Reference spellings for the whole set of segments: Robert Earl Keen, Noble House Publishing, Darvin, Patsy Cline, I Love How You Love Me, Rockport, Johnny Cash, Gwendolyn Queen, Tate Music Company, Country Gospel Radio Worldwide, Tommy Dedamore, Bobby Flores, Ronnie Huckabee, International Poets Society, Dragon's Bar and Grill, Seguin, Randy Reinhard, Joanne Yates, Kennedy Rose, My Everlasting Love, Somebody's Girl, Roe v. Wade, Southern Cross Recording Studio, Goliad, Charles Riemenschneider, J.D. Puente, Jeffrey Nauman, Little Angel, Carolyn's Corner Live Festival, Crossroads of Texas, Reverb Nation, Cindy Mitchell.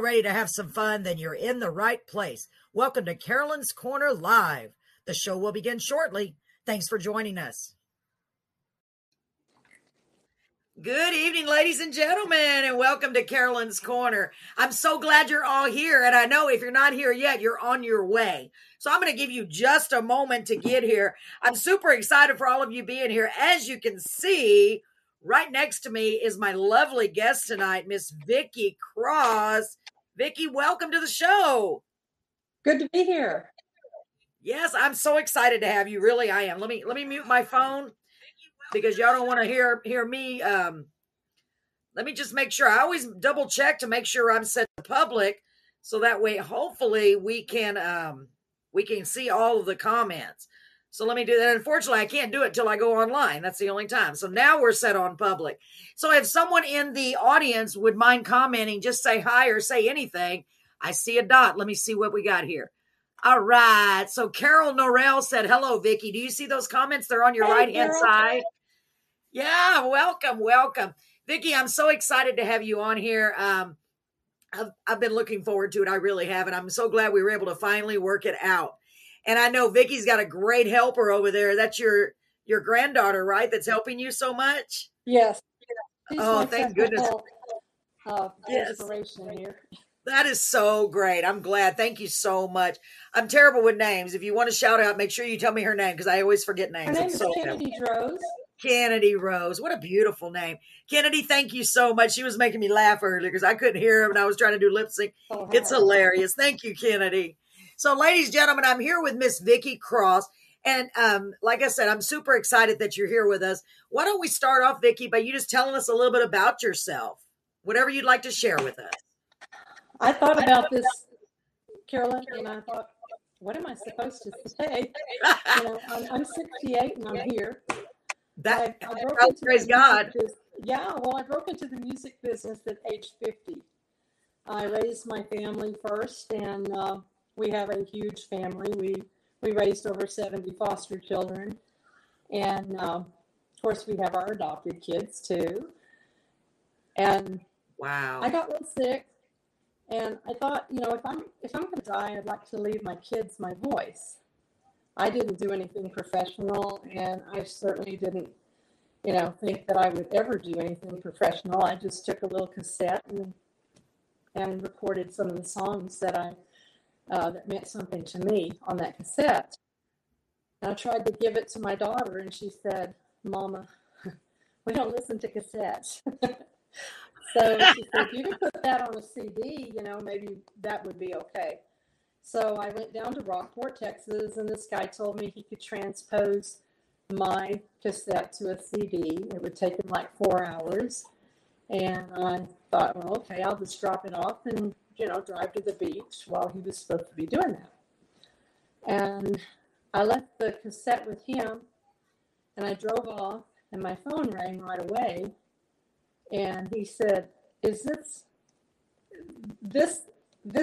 ready to have some fun, then you're in the right place. Welcome to Carolyn's Corner Live. The show will begin shortly. Thanks for joining us. Good evening, ladies and gentlemen, and welcome to Carolyn's Corner. I'm so glad you're all here, and I know if you're not here yet, you're on your way. So I'm going to give you just a moment to get here. I'm super excited for all of you being here. As you can see, right next to me is my lovely guest tonight, Miss Vickie Cross. Vickie, welcome to the show. Good to be here. Yes, I'm so excited to have you. Really, I am. Let me mute my phone, because y'all don't want to hear me. Let me just make sure. I always double check to make sure I'm set to public, so that way hopefully we can see all of the comments. So let me do that. Unfortunately, I can't do it till I go online. That's the only time. So now we're set on public. So if someone in the audience would mind commenting, just say hi or say anything. I see a dot. Let me see what we got here. All right. So Carol Norrell said, hello, Vickie. Do you see those comments? They're on your right-hand side. Yeah, welcome, welcome. Vickie, I'm so excited to have you on here. I've been looking forward to it. I really have. And I'm so glad we were able to finally work it out. And I know Vickie's got a great helper over there. That's your granddaughter, right? That's helping you so much? Yes. Yeah. Oh, thank goodness. Yes. Inspiration here. That is so great. I'm glad. Thank you so much. I'm terrible with names. If you want to shout out, make sure you tell me her name, because I always forget names. Her name is Kennedy Rose. Kennedy Rose. What a beautiful name. Kennedy, thank you so much. She was making me laugh earlier because I couldn't hear her when I was trying to do lip sync. Oh, it's hilarious. Thank you, Kennedy. So, ladies and gentlemen, I'm here with Miss Vickie Cross. And like I said, I'm super excited that you're here with us. Why don't we start off, Vickie, by you just telling us a little bit about yourself, whatever you'd like to share with us. I thought about this, Carolyn, and I thought, what am I supposed to say? You know, I'm 68 and I'm here. I praise God. I broke into the music business at age 50. I raised my family first, and we have a huge family. We raised over 70 foster children. And, of course, we have our adopted kids, too. And wow, I got real sick. And I thought, you know, if I'm going to die, I'd like to leave my kids my voice. I didn't do anything professional, and I certainly didn't, you know, think that I would ever do anything professional. I just took a little cassette and recorded some of the songs that that meant something to me on that cassette. And I tried to give it to my daughter, and she said, "Mama, we don't listen to cassettes." So she said, "You can put that on a CD, you know, maybe that would be okay." So I went down to Rockport, Texas, and this guy told me he could transpose my cassette to a CD. It would take him like 4 hours. And I thought, well, okay, I'll just drop it off and, you know, drive to the beach while he was supposed to be doing that. And I left the cassette with him, and I drove off, and my phone rang right away. And he said, "Is this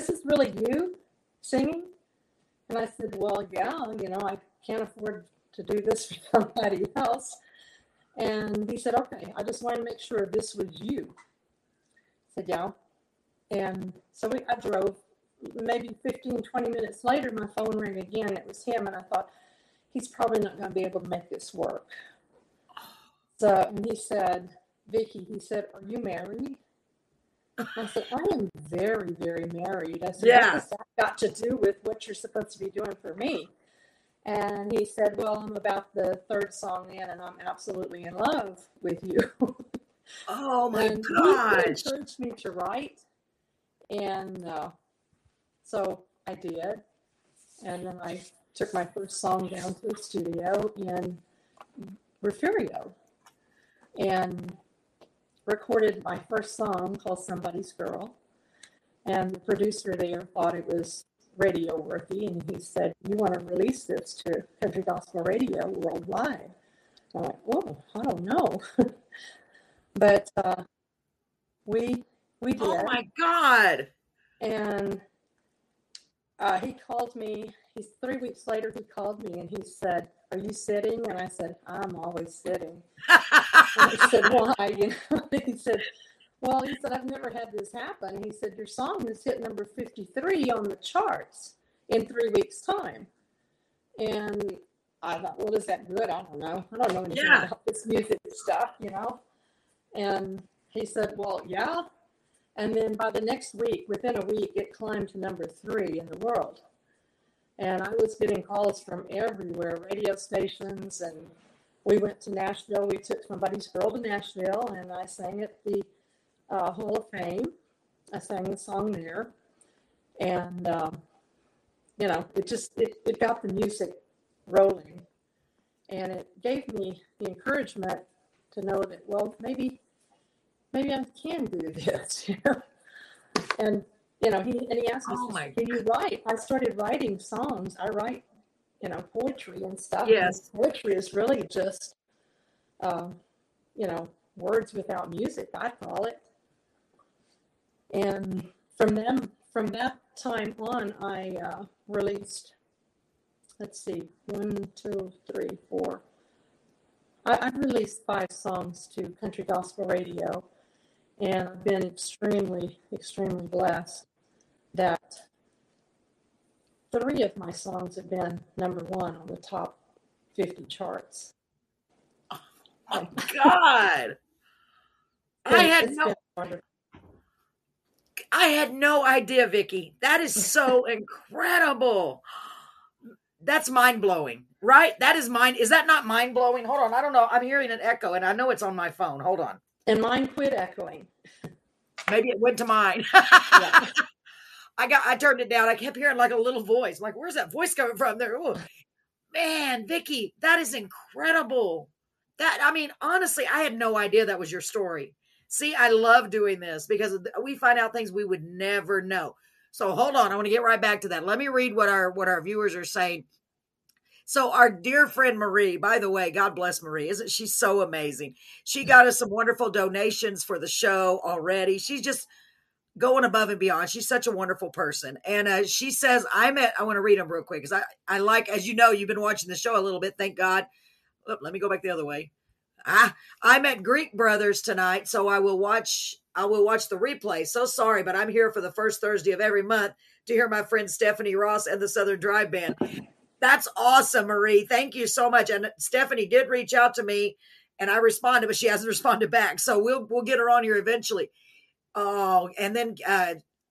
is really you singing?" And I said, "Well, yeah, you know, I can't afford to do this for somebody else." And he said, "Okay, I just wanted to make sure this was you." I said, "Yeah." And so I drove. Maybe 15, 20 minutes later, my phone rang again. It was him, and I thought, he's probably not going to be able to make this work. So, and he said, "Vickie," he said, "are you married?" I said, "I am very, very married." I said, "What has that got to do with what you're supposed to be doing for me?" And he said, "Well, I'm about the third song in, and I'm absolutely in love with you." Oh, my gosh. He encouraged me to write, and so I did. And then I took my first song down to the studio in Refugio, and recorded my first song called "Somebody's Girl." And the producer there thought it was radio worthy, and he said, "You want to release this to country gospel radio worldwide?" I'm like, "Oh, I don't know." But we did. Oh my God! And he called me. 3 weeks later, he called me and he said, "Are you sitting?" And I said, "I'm always sitting." And he said, "Why?" You know? He said, Well, he said, I've never had this happen. He said, your song has hit number 53 on the charts in 3 weeks' time. And I thought, well, is that good? I don't know. I don't know anything about this music stuff, you know. And he said, well, yeah. And then by the next week, within a week, it climbed to number 3 in the world. And I was getting calls from everywhere, radio stations. And we went to Nashville. We took Somebody's Girl to Nashville, and I sang at the Hall of Fame. I sang the song there. And, you know, it just, it got the music rolling. And it gave me the encouragement to know that, well, maybe I can do this. And, you know, he asked me, can you write? I started writing songs. I write, you know, poetry and stuff. Yes. And poetry is really just, you know, words without music, I call it. And from that time on, I released, let's see, 1, 2, 3, 4. I've released 5 songs to Country Gospel Radio, and I've been extremely, extremely blessed that 3 of my songs have been number 1 on the top 50 charts. Oh, my God. I had no idea, Vickie. That is so incredible. That's mind-blowing, right? That is mind. Is that not mind-blowing? Hold on. I don't know. I'm hearing an echo, and I know it's on my phone. Hold on. And mine quit echoing. Maybe it went to mine. Yeah. I turned it down. I kept hearing like a little voice. I'm like, where's that voice coming from there? Ooh. Man, Vickie, that is incredible. I mean, honestly, I had no idea that was your story. See, I love doing this because we find out things we would never know. So hold on. I want to get right back to that. Let me read what our viewers are saying. So our dear friend Marie, by the way, God bless Marie. Isn't she so amazing? She got us some wonderful donations for the show already. She's just going above and beyond. She's such a wonderful person. And she says, I want to read them real quick because I like, as you know, you've been watching the show a little bit. Thank God. Oh, let me go back the other way. I'm at Greek Brothers tonight, so I will watch the replay. So sorry, but I'm here for the first Thursday of every month to hear my friend Stephanie Ross and the Southern Drive Band. That's awesome, Marie. Thank you so much. And Stephanie did reach out to me, and I responded, but she hasn't responded back. So we'll get her on here eventually. Oh, and then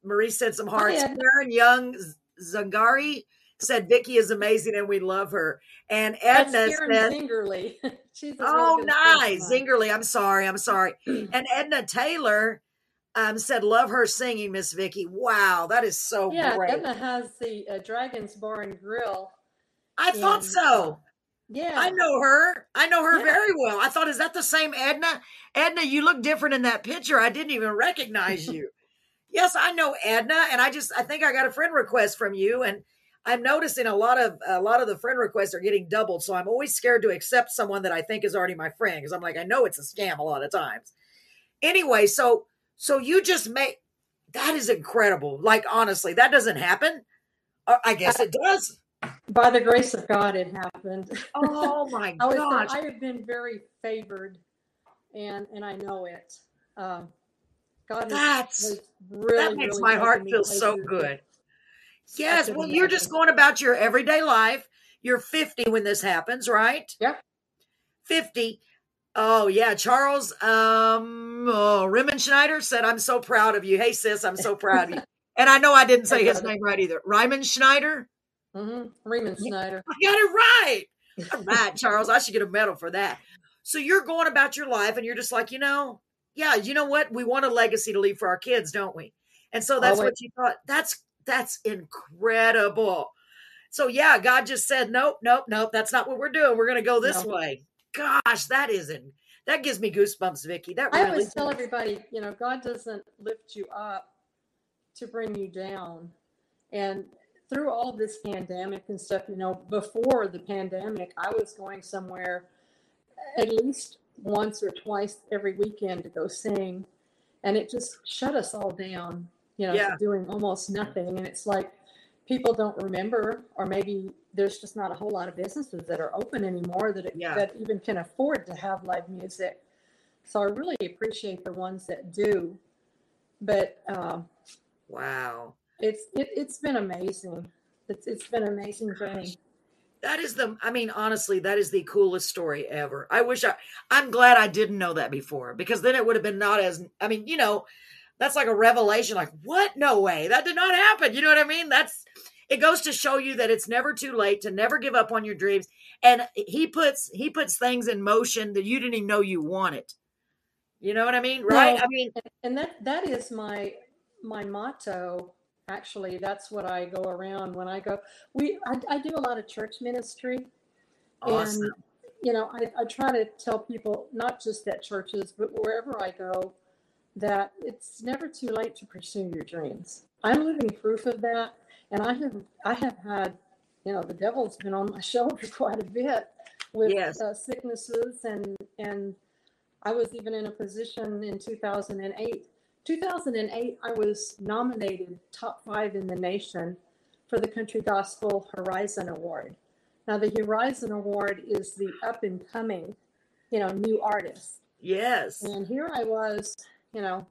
Marie sent some hearts. Oh, yeah. Karen Young Zangari said Vickie is amazing and we love her. And Edna said Zingerly. She's oh, nice. Zingerly. I'm sorry. And Edna Taylor said, love her singing, Miss Vickie. Wow, that is so great. Edna has the Dragon's Bar and Grill. I thought so. Yeah. I know her very well. I thought, is that the same Edna? Edna, you look different in that picture. I didn't even recognize you. Yes, I know Edna. And I think I got a friend request from you, and I'm noticing a lot of the friend requests are getting doubled, so I'm always scared to accept someone that I think is already my friend because I'm like, I know it's a scam a lot of times. Anyway, so you just make that is incredible. Like honestly, that doesn't happen. I guess it does. By the grace of God, it happened. Oh my gosh! I have been very favored, and I know it. God, that makes really my heart feel so good. Yes, well, you're just going about your everyday life. You're 50 when this happens, right? Yep. 50. Oh, yeah. Charles Riemenschneider said, I'm so proud of you. Hey, sis, I'm so proud of you. And I know I didn't say his name right either. Riemenschneider? Mm-hmm. Riemenschneider. I got it right. All right, Charles. I should get a medal for that. So you're going about your life, and you're just like, you know what? We want a legacy to leave for our kids, don't we? And so that's what you thought. That's incredible. So yeah, God just said, nope. That's not what we're doing. We're going to go this way. Gosh, that gives me goosebumps, Vickie. I always tell everybody, God doesn't lift you up to bring you down. And through all this pandemic and stuff, before the pandemic, I was going somewhere at least once or twice every weekend to go sing. And it just shut us all down. Doing almost nothing. And it's like people don't remember, or maybe there's just not a whole lot of businesses that are open anymore that even can afford to have live music. So I really appreciate the ones that do. But wow, it's been amazing. It's been an amazing journey. That is the, I mean, honestly, that is the coolest story ever. I wish I'm glad I didn't know that before, because then it would have been not as, I mean, you know, that's like a revelation, like, what? No way. That did not happen. You know what I mean? It goes to show you that it's never too late to never give up on your dreams. And he puts things in motion that you didn't even know you wanted. You know what I mean? Right. No, I mean, and that is my motto. Actually, that's what I go around when I go. I do a lot of church ministry. Awesome. And, you know, I try to tell people, not just at churches, but wherever I go, that it's never too late to pursue your dreams. I'm living proof of that. And I have had, you know, the devil's been on my shoulder quite a bit with sicknesses. And I was even in a position in 2008. 2008, I was nominated top 5 in the nation for the Country Gospel Horizon Award. Now, the Horizon Award is the up-and-coming, you know, new artists. Yes. And here I was, you know,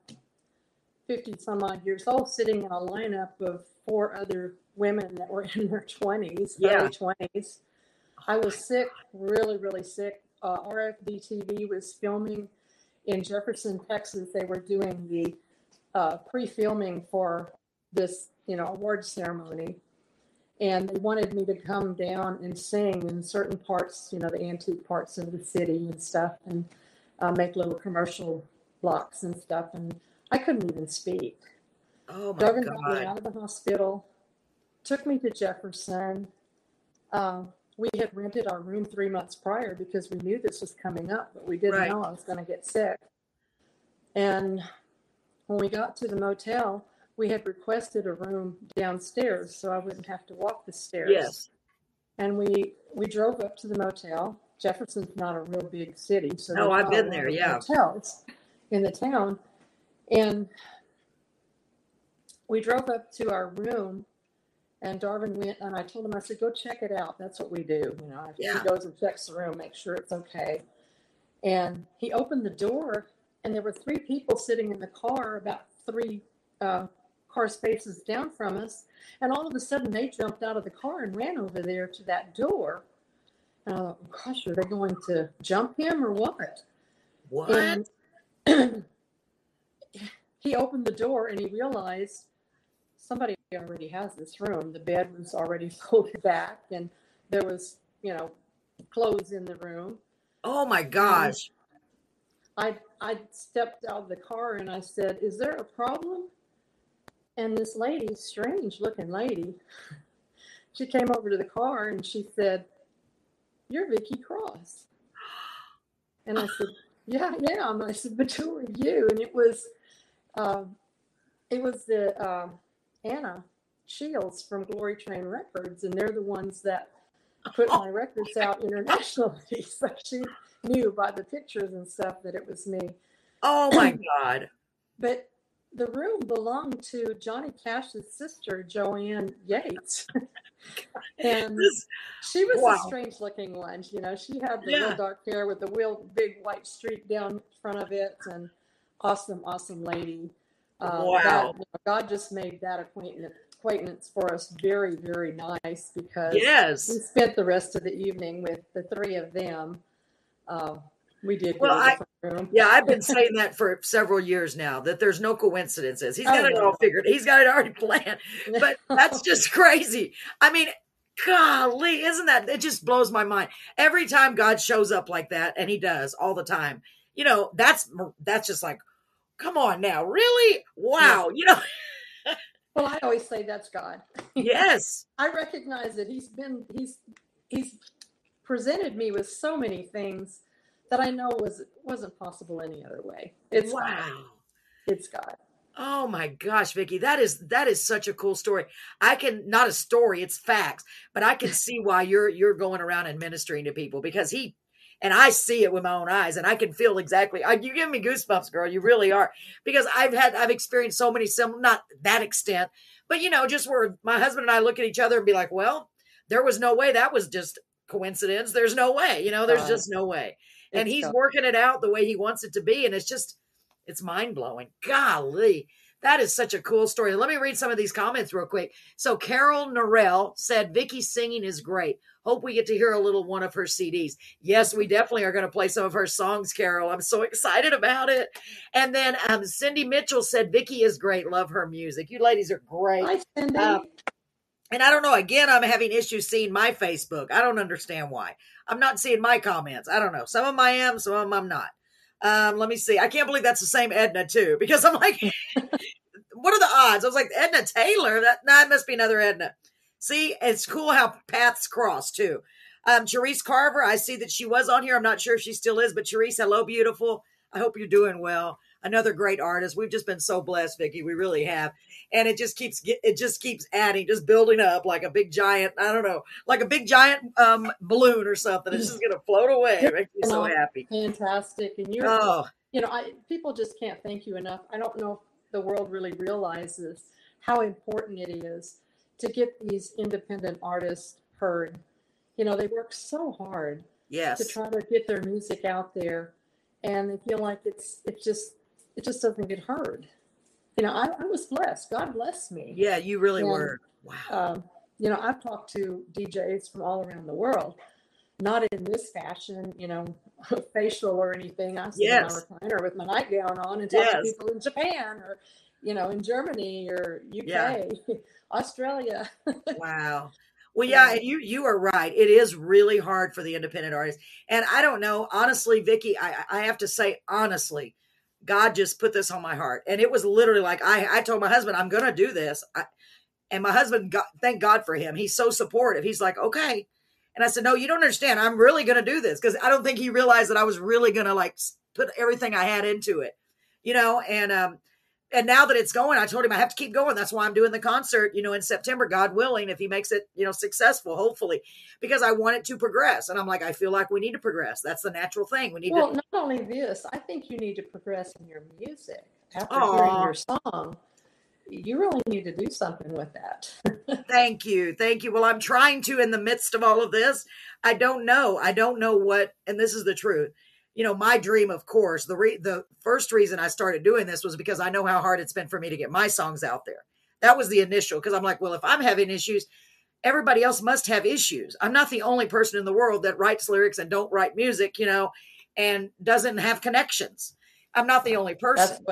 50-some-odd years old, sitting in a lineup of 4 other women that were in their 20s, early 20s. I was sick, really, really sick. RFD-TV was filming in Jefferson, Texas. They were doing the pre-filming for this, you know, award ceremony. And they wanted me to come down and sing in certain parts, you know, the antique parts of the city and stuff, and make little commercial blocks and stuff. And I couldn't even speak. Oh, my God. Got me out of the hospital, took me to Jefferson. We had rented our room 3 months prior because we knew this was coming up, but we didn't know I was going to get sick. And when we got to the motel, we had requested a room downstairs so I wouldn't have to walk the stairs. Yes. And we drove up to the motel. Jefferson's not a real big city. So no, I've been there, hotels in the town. And we drove up to our room. And Darvin went, and I told him, I said, go check it out. That's what we do. You know, he goes and checks the room, make sure it's okay. And he opened the door, and there were 3 people sitting in the car, about 3 car spaces down from us. And all of a sudden, they jumped out of the car and ran over there to that door. And I thought, gosh, are they going to jump him or what? What? And he opened the door, and he realized somebody already has this room. The bed was already folded back, and there was, you know, clothes in the room. Oh my gosh. And I stepped out of the car and I said, is there a problem? And this lady, strange looking lady, she came over to the car and she said, you're Vickie Cross. And I said, yeah. And I said, but who are you? And it was the Anna Shields from Glory Train Records, and they're the ones that put my records out internationally. So she knew by the pictures and stuff that it was me. Oh my God. But the room belonged to Johnny Cash's sister, Joanne Yates. And she was a strange looking one. You know, she had the real dark hair with the real big white streak down front of it, and awesome lady. God just made that acquaintance for us very, very nice, because we spent the rest of the evening with the 3 of them. We did. Well, I've been saying that for several years now, that there's no coincidences. He's got it all figured. He's got it already planned. But that's just crazy. I mean, golly, isn't that? It just blows my mind. Every time God shows up like that, and he does all the time, you know, that's just like, come on now, really? Wow. You know. Well, I always say that's God. Yes. I recognize that he's presented me with so many things that I know wasn't possible any other way. It's God. It's God. Oh my gosh, Vickie, that is such a cool story. Not a story, it's facts, but I can see why you're going around and ministering to people, because and I see it with my own eyes, and I can feel exactly. You give me goosebumps, girl. You really are, because I've experienced so many similar, not that extent, but you know, just where my husband and I look at each other and be like, "Well, there was no way that was just coincidence. There's no way, you know. There's just no way." and he's working it out the way he wants it to be. And it's just, it's mind blowing. Golly, that is such a cool story. Let me read some of these comments real quick. So Carol Norrell said, Vickie's singing is great. Hope we get to hear a little one of her CDs. Yes, we definitely are going to play some of her songs, Carol. I'm so excited about it. And then Cindy Mitchell said, Vickie is great. Love her music. You ladies are great. Hi, Cindy. And I don't know, again, I'm having issues seeing my Facebook. I don't understand why. I'm not seeing my comments. I don't know. Some of them I am, some of them I'm not. Let me see. I can't believe that's the same Edna too, because I'm like, what are the odds? I was like, Edna Taylor? That must be another Edna. See, it's cool how paths cross too. Therese Carver, I see that she was on here. I'm not sure if she still is, but Therese, hello, beautiful. I hope you're doing well. Another great artist. We've just been so blessed, Vickie. We really have. And it just keeps adding, just building up like a big giant, I don't know, like a big giant balloon or something. It's just going to float away. It makes me so happy. Fantastic. And you're, people just can't thank you enough. I don't know if the world really realizes how important it is to get these independent artists heard. You know, they work so hard to try to get their music out there. And they feel like it just doesn't get heard. You know, I was blessed. God bless me. Yeah, you really were. Wow. I've talked to DJs from all around the world, not in this fashion, facial or anything. I sit in my recliner with my nightgown on and talk to people in Japan or, in Germany or UK, Australia. Wow. Well, yeah, and you are right. It is really hard for the independent artists. And I don't know, honestly, Vickie, I have to say, honestly, God just put this on my heart. And it was literally like, I told my husband, I'm going to do this. And my husband, thank God for him. He's so supportive. He's like, okay. And I said, no, you don't understand. I'm really going to do this. Because I don't think he realized that I was really going to like put everything I had into it, And now that it's going, I told him I have to keep going. That's why I'm doing the concert, in September, God willing, if he makes it, successful, hopefully, because I want it to progress. And I'm like, I feel like we need to progress. That's the natural thing. We need to. Well, not only this, I think you need to progress in your music. After hearing your song, you really need to do something with that. Thank you. Well, I'm trying to in the midst of all of this. I don't know what, and this is the truth. My dream, of course, the first reason I started doing this was because I know how hard it's been for me to get my songs out there. That was the initial, because I'm like, well, if I'm having issues, everybody else must have issues. I'm not the only person in the world that writes lyrics and don't write music, and doesn't have connections. I'm not the only person,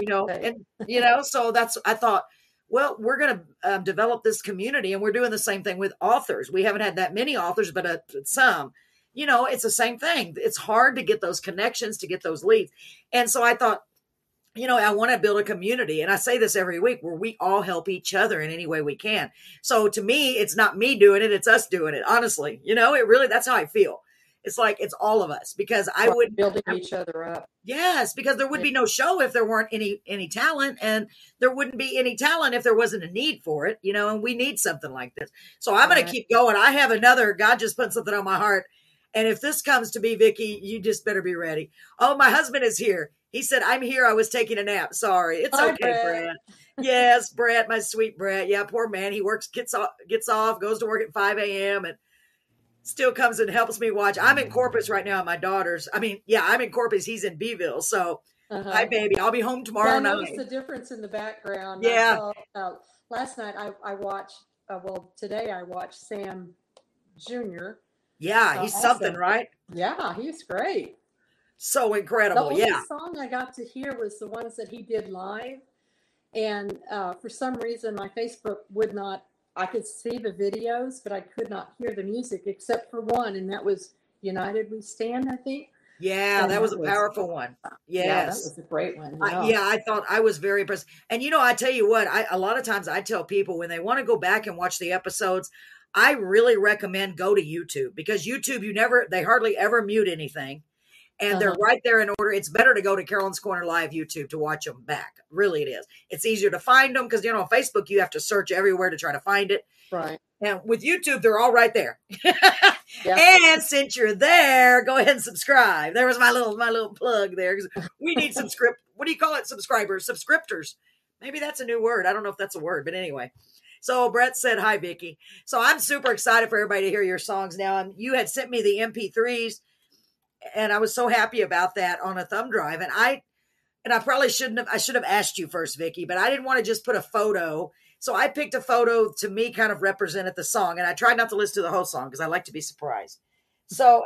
so that's, I thought, well, we're going to develop this community, and we're doing the same thing with authors. We haven't had that many authors, but some. It's the same thing. It's hard to get those connections, to get those leads. And so I thought, I want to build a community. And I say this every week where we all help each other in any way we can. So to me, it's not me doing it. It's us doing it. Honestly, it really, that's how I feel. It's like, it's all of us because I wouldn't building each other up. Yes. Because there would be no show if there weren't any talent, and there wouldn't be any talent if there wasn't a need for it, and we need something like this. So I'm going to keep going. I have another, God just put something on my heart. And if this comes to be, Vickie, you just better be ready. Oh, my husband is here. He said, I'm here. I was taking a nap. Sorry. It's okay, Brad. Yes, Brad, my sweet Brad. Yeah, poor man. He works, gets off, goes to work at 5 a.m. and still comes and helps me watch. I'm in Corpus right now. My daughter's, I'm in Corpus. He's in Beeville. So, hi, baby. I'll be home tomorrow night. I noticed the difference in the background. Yeah. Last night I watched, today I watched Sam Jr., yeah, he's awesome. Something, right? Yeah, he's great. So incredible. The only song I got to hear was the ones that he did live. And for some reason, my Facebook would not, I could see the videos, but I could not hear the music except for one. And that was United We Stand, I think. Yeah, that was a powerful one. Yes. Yeah, that was a great one. Yeah. I thought I was very impressed. And, I tell you what, a lot of times I tell people when they want to go back and watch the episodes, I really recommend go to YouTube because YouTube, they hardly ever mute anything and they're right there in order. It's better to go to Carolyn's Corner Live YouTube to watch them back. Really, it is. It's easier to find them because, on Facebook, you have to search everywhere to try to find it. Right. And with YouTube, they're all right there. And since you're there, go ahead and subscribe. There was my little plug there. We need what do you call it? Subscribers, subscriptors. Maybe that's a new word. I don't know if that's a word, but anyway. So Brett said, hi, Vickie. So I'm super excited for everybody to hear your songs now. You had sent me the MP3s And I was so happy about that on a thumb drive. And I probably shouldn't have, I should have asked you first, Vickie, but I didn't want to just put a photo. So I picked a photo to me kind of represented the song. And I tried not to listen to the whole song because I like to be surprised. So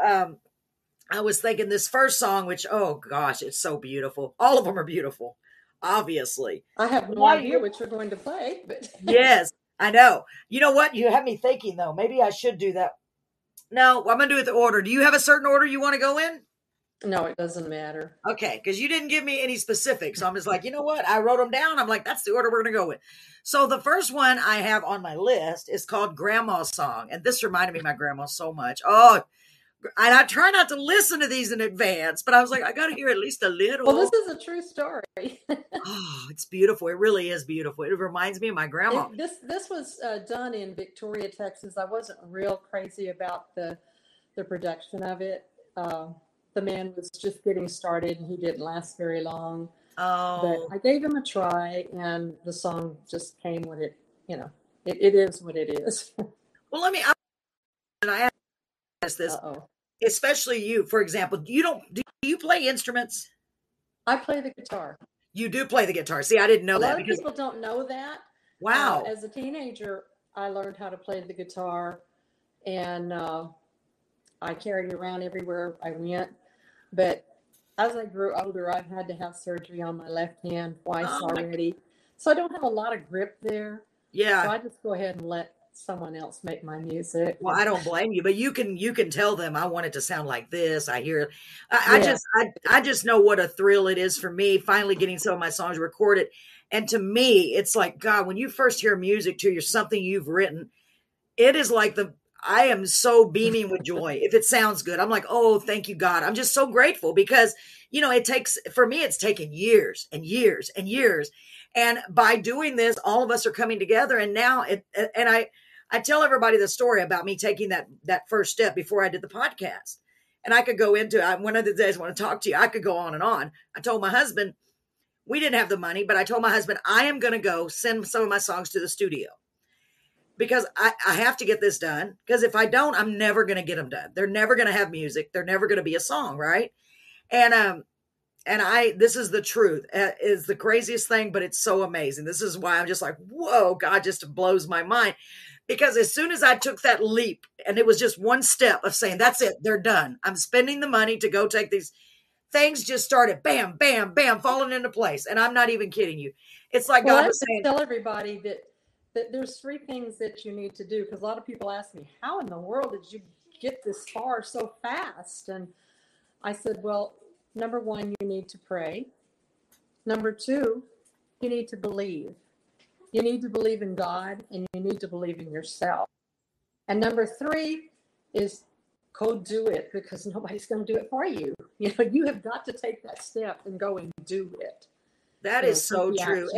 I was thinking this first song, which, oh gosh, it's so beautiful. All of them are beautiful, obviously. I have no idea what you're going to play, but yes, I know. You know what? You have me thinking though, maybe I should do that. No, I'm going to do it the order. Do you have a certain order you want to go in? No, it doesn't matter. Okay, because you didn't give me any specifics. So I'm just like, you know what? I wrote them down. I'm like, that's the order we're going to go with. So the first one I have on my list is called Grandma's Song. And this reminded me of my grandma so much. Oh, and I try not to listen to these in advance, but I was like, I got to hear at least a little. Well, this is a true story. Oh, it's beautiful. It really is beautiful. It reminds me of my grandma. This was done in Victoria, Texas. I wasn't real crazy about the production of it. The man was just getting started and he didn't last very long. Oh. But I gave him a try and the song just came when it, you know, it is what it is. Well, I ask this, uh-oh, especially you, for example, do you play instruments? I play the guitar. You do play the guitar. See, I didn't know that. A lot of people don't know that. Wow. As a teenager, I learned how to play the guitar and I carried it around everywhere I went. But as I grew older, I've had to have surgery on my left hand twice already. So I don't have a lot of grip there. Yeah. So I just go ahead and let someone else make my music. Well, I don't blame you, but you can tell them I want it to sound like this. I hear it. I just know what a thrill it is for me finally getting some of my songs recorded. And to me, it's like, God, when you first hear music to you, something you've written, it is like I am so beaming with joy. If it sounds good, I'm like, oh, thank you, God. I'm just so grateful because, you know, it's taken years and years and years. And by doing this, all of us are coming together. And now, I tell everybody the story about me taking that first step before I did the podcast. And I could go into it. One of the days I want to talk to you, I could go on and on. I told my husband, we didn't have the money, but I told my husband, I am going to go send some of my songs to the studio. Because I have to get this done. Because if I don't, I'm never going to get them done. They're never going to have music. They're never going to be a song, right? And this is the truth. It's the craziest thing, but it's so amazing. This is why I'm just like, whoa, God just blows my mind. Because as soon as I took that leap, and it was just one step of saying, that's it, they're done. I'm spending the money to go take these things, just started, bam, bam, bam, falling into place. And I'm not even kidding you. It's like God was saying. Tell everybody that there's three things that you need to do, because a lot of people ask me, how in the world did you get this far so fast? And I said, well, number one, you need to pray. Number two, you need to believe. You need to believe in God and you need to believe in yourself. And number three is go do it, because nobody's going to do it for you. You know, you have got to take that step and go and do it. That is so true.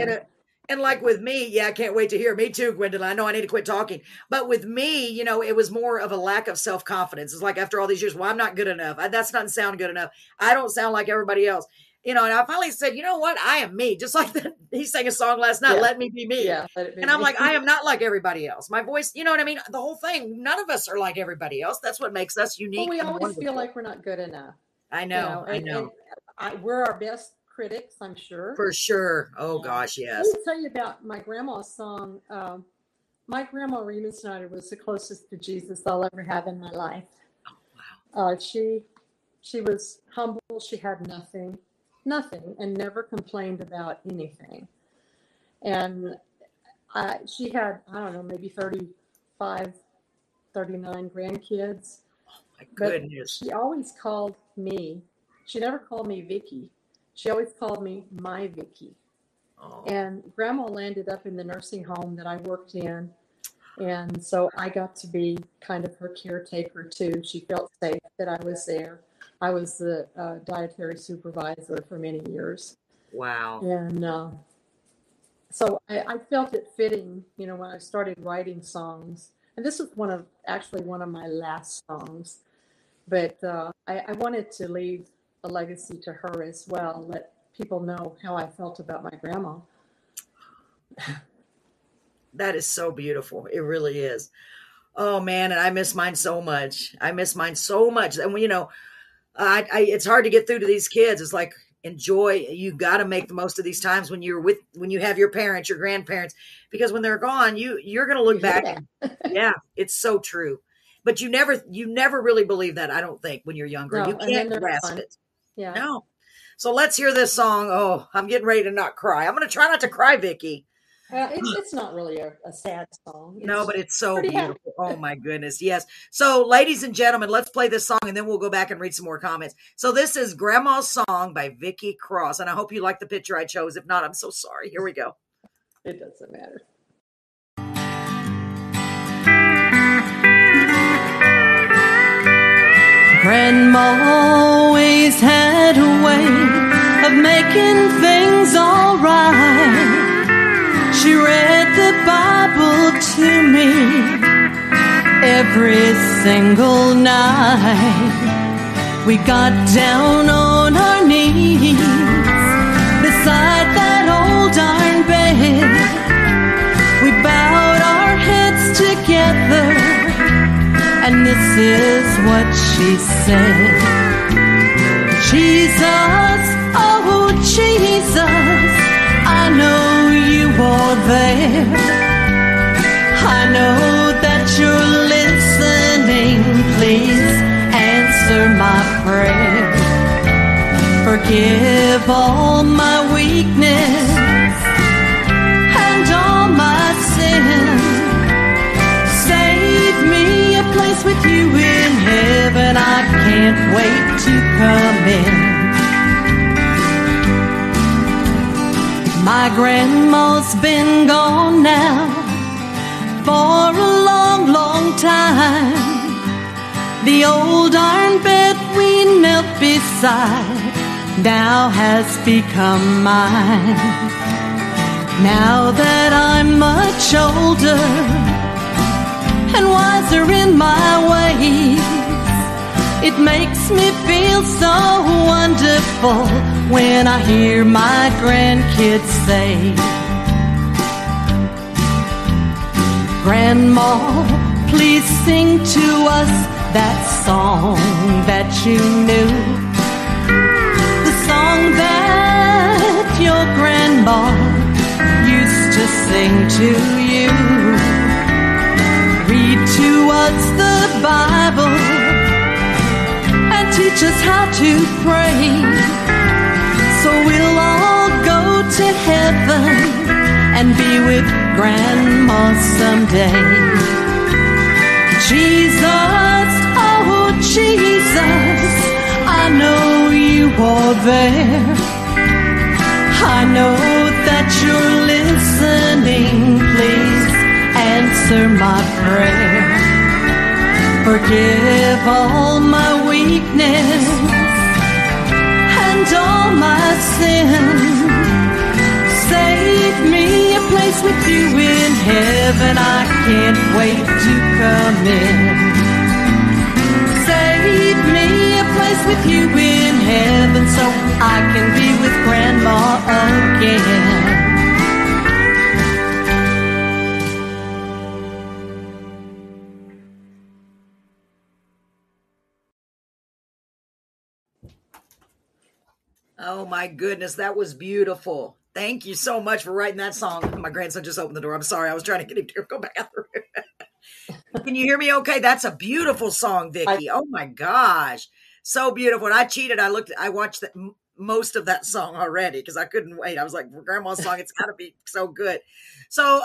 And like with me, yeah, I can't wait to hear. Me too, Gwendolyn. I know I need to quit talking. But with me, you know, it was more of a lack of self-confidence. It's like after all these years, well, I'm not good enough. That's not sound good enough. I don't sound like everybody else. You know, and I finally said, you know what? I am me. Just like he sang a song last night, yeah. Let me be me. Yeah, and I'm like, I am not like everybody else. My voice, you know what I mean? The whole thing, none of us are like everybody else. That's what makes us unique. Well, we always feel like we're not good enough. I know, you know? And we're our best critics, I'm sure. For sure. Oh, gosh, yes. Let me tell you about my grandma's song. My grandma, Riemenschneider, was the closest to Jesus I'll ever have in my life. Oh, wow. She was humble. She had nothing, and never complained about anything. And she had, I don't know, maybe 35, 39 grandkids. Oh, my goodness. But she always called me. She never called me Vickie. She always called me my Vickie. Oh. And Grandma landed up in the nursing home that I worked in. And so I got to be kind of her caretaker, too. She felt safe that I was there. I was the dietary supervisor for many years. Wow. And so I felt it fitting, you know, when I started writing songs. And this was one of my last songs. But I wanted to leave a legacy to her as well. Let people know how I felt about my grandma. That is so beautiful. It really is. Oh man. And I miss mine so much. And, you know, It's hard to get through to these kids. It's like, enjoy. You got to make the most of these times when you have your parents, your grandparents, because when they're gone, you're going to look back. Yeah, it's so true. But you never really believe that. I don't think when you're younger, you can't grasp it. Yeah. No. So let's hear this song. Oh, I'm getting ready to not cry. I'm going to try not to cry, Vickie. It's not really a sad song. But it's so beautiful. Happy. Oh, my goodness. Yes. So, ladies and gentlemen, let's play this song, and then we'll go back and read some more comments. So this is Grandma's Song by Vickie Cross, and I hope you like the picture I chose. If not, I'm so sorry. Here we go. It doesn't matter. Grandma always had a way of making things all right. She read the Bible to me every single night. We got down on our knees beside that old iron bed. We bowed our heads together, and this is what she said. Jesus, oh Jesus, I know you're there. I know that you're listening. Please answer my prayer. Forgive all my weakness and all my sin. Save me a place with you in heaven. I can't wait to come in. My grandma's been gone now for a long, long time. The old iron bed we knelt beside now has become mine. Now that I'm much older and wiser in my ways, it makes me feel so wonderful when I hear my grandkids say, Grandma, please sing to us that song that you knew, the song that your grandma used to sing to you. Read to us the Bible and teach us how to pray. So we'll all go to heaven and be with Grandma someday. Jesus, oh Jesus, I know you are there. I know that you're listening. Please answer my prayer. Forgive all my weakness and all my sins. Save me a place with you in heaven. I can't wait to come in. Save me a place with you in heaven, so I can be with Grandma again. Oh, my goodness. That was beautiful. Thank you so much for writing that song. My grandson just opened the door. I'm sorry. I was trying to get him to go back out the room. Can you hear me okay? That's a beautiful song, Vickie. Oh, my gosh. So beautiful. And I cheated. I watched most of that song already because I couldn't wait. I was like, Grandma's Song, it's got to be so good. So,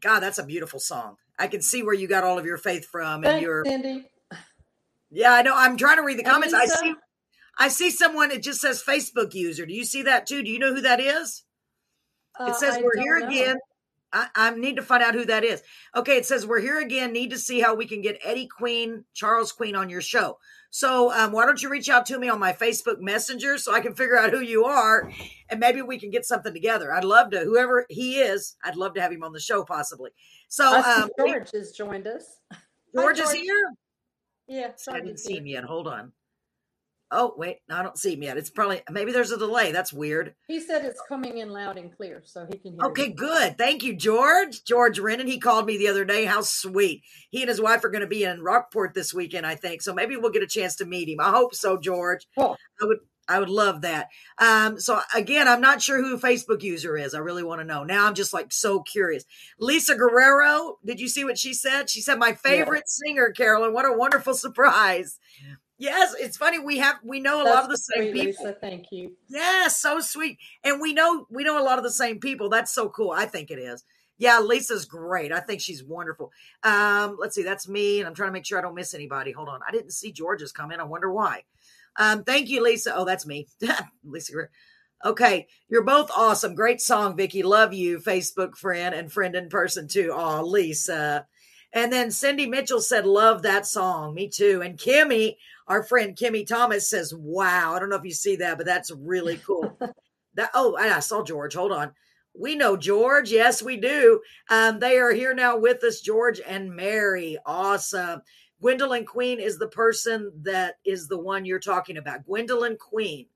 God, that's a beautiful song. I can see where you got all of your faith from. Thanks, Cindy. Yeah, I know. I'm trying to read the comments. I see. I see someone, it just says Facebook user. Do you see that too? Do you know who that is? It says, we're here again. I need to find out who that is. Okay, it says, we're here again. Need to see how we can get Charles Queen on your show. So why don't you reach out to me on my Facebook Messenger so I can figure out who you are and maybe we can get something together. I'd love to, whoever he is, I'd love to have him on the show possibly. So George has joined us. George is here? Yeah. I didn't see him yet. Hold on. Oh, wait, no, I don't see him yet. It's probably, maybe there's a delay. That's weird. He said it's coming in loud and clear, so he can hear. Okay, you. Good. Thank you, George. George Rendon, he called me the other day. How sweet. He and his wife are going to be in Rockport this weekend, I think. So maybe we'll get a chance to meet him. I hope so, George. Cool. I would love that. So again, I'm not sure who Facebook user is. I really want to know. Now I'm just like so curious. Lisa Guerrero, did you see what she said? She said, my favorite singer, Carolyn. What a wonderful surprise. Yes, it's funny. We know a lot of the same people. Lisa, thank you. Yes, so sweet. And we know a lot of the same people. That's so cool. I think it is. Yeah, Lisa's great. I think she's wonderful. Let's see. That's me. And I'm trying to make sure I don't miss anybody. Hold on. I didn't see George's comment. I wonder why. Thank you, Lisa. Oh, that's me. Lisa Greer. Okay. You're both awesome. Great song, Vickie. Love you, Facebook friend and friend in person too. Oh, Lisa. And then Cindy Mitchell said, love that song. Me too. And Kimmy, our friend Kimmy Thomas says, wow. I don't know if you see that, but that's really cool. Oh, I saw George. Hold on. We know George. Yes, we do. They are here now with us, George and Mary. Awesome. Gwendolyn Queen is the person that is the one you're talking about. Gwendolyn Queen.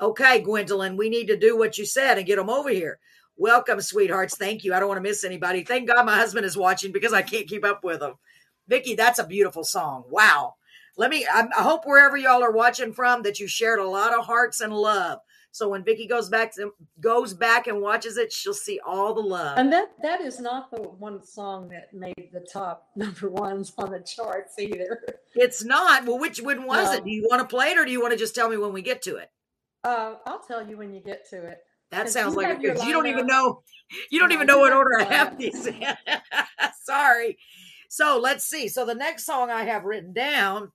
Okay, Gwendolyn, we need to do what you said and get them over here. Welcome, sweethearts. Thank you. I don't want to miss anybody. Thank God my husband is watching because I can't keep up with them. Vickie, that's a beautiful song. Wow. I hope wherever y'all are watching from that you shared a lot of hearts and love. So when Vickie goes back and watches it, she'll see all the love. And that is not the one song that made the top number ones on the charts either. It's not. Well, which one was it? Do you want to play it or do you want to just tell me when we get to it? I'll tell you when you get to it. That sounds like it. You don't even know. You don't even know what order I have these in. Sorry. So let's see. So the next song I have written down,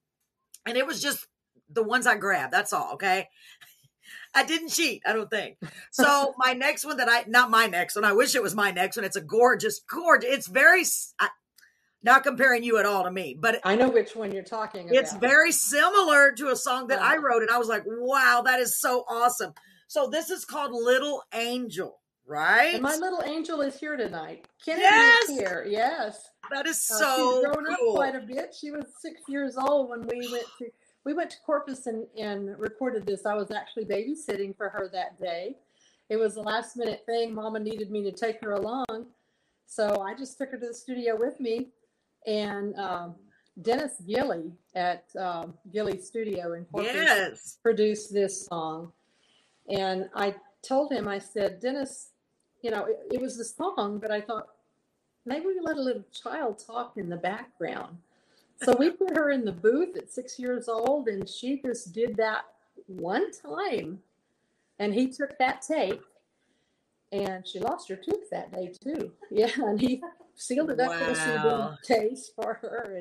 and it was just the ones I grabbed. That's all. Okay. I didn't cheat, I don't think. So my next one not my next one. I wish it was my next one. It's a gorgeous. It's very, not comparing you at all to me, but I know which one you're talking about. It's very similar to a song that I wrote. And I was like, wow, that is so awesome. So this is called Little Angel, right? And my little angel is here tonight. Kennedy is here. Yes. That is so she's grown cool. up quite a bit. She was 6 years old when we went to Corpus and recorded this. I was actually babysitting for her that day. It was a last minute thing. Mama needed me to take her along. So I just took her to the studio with me. And Dennis Gilly at Gilly Studio in Corpus produced this song. And I told him, I said, Dennis, you know, it was the song, but I thought, maybe we let a little child talk in the background. So we put her in the booth at 6 years old, and she just did that one time. And he took that tape, and she lost her tooth that day, too. Yeah, and he sealed it up with a CD case for her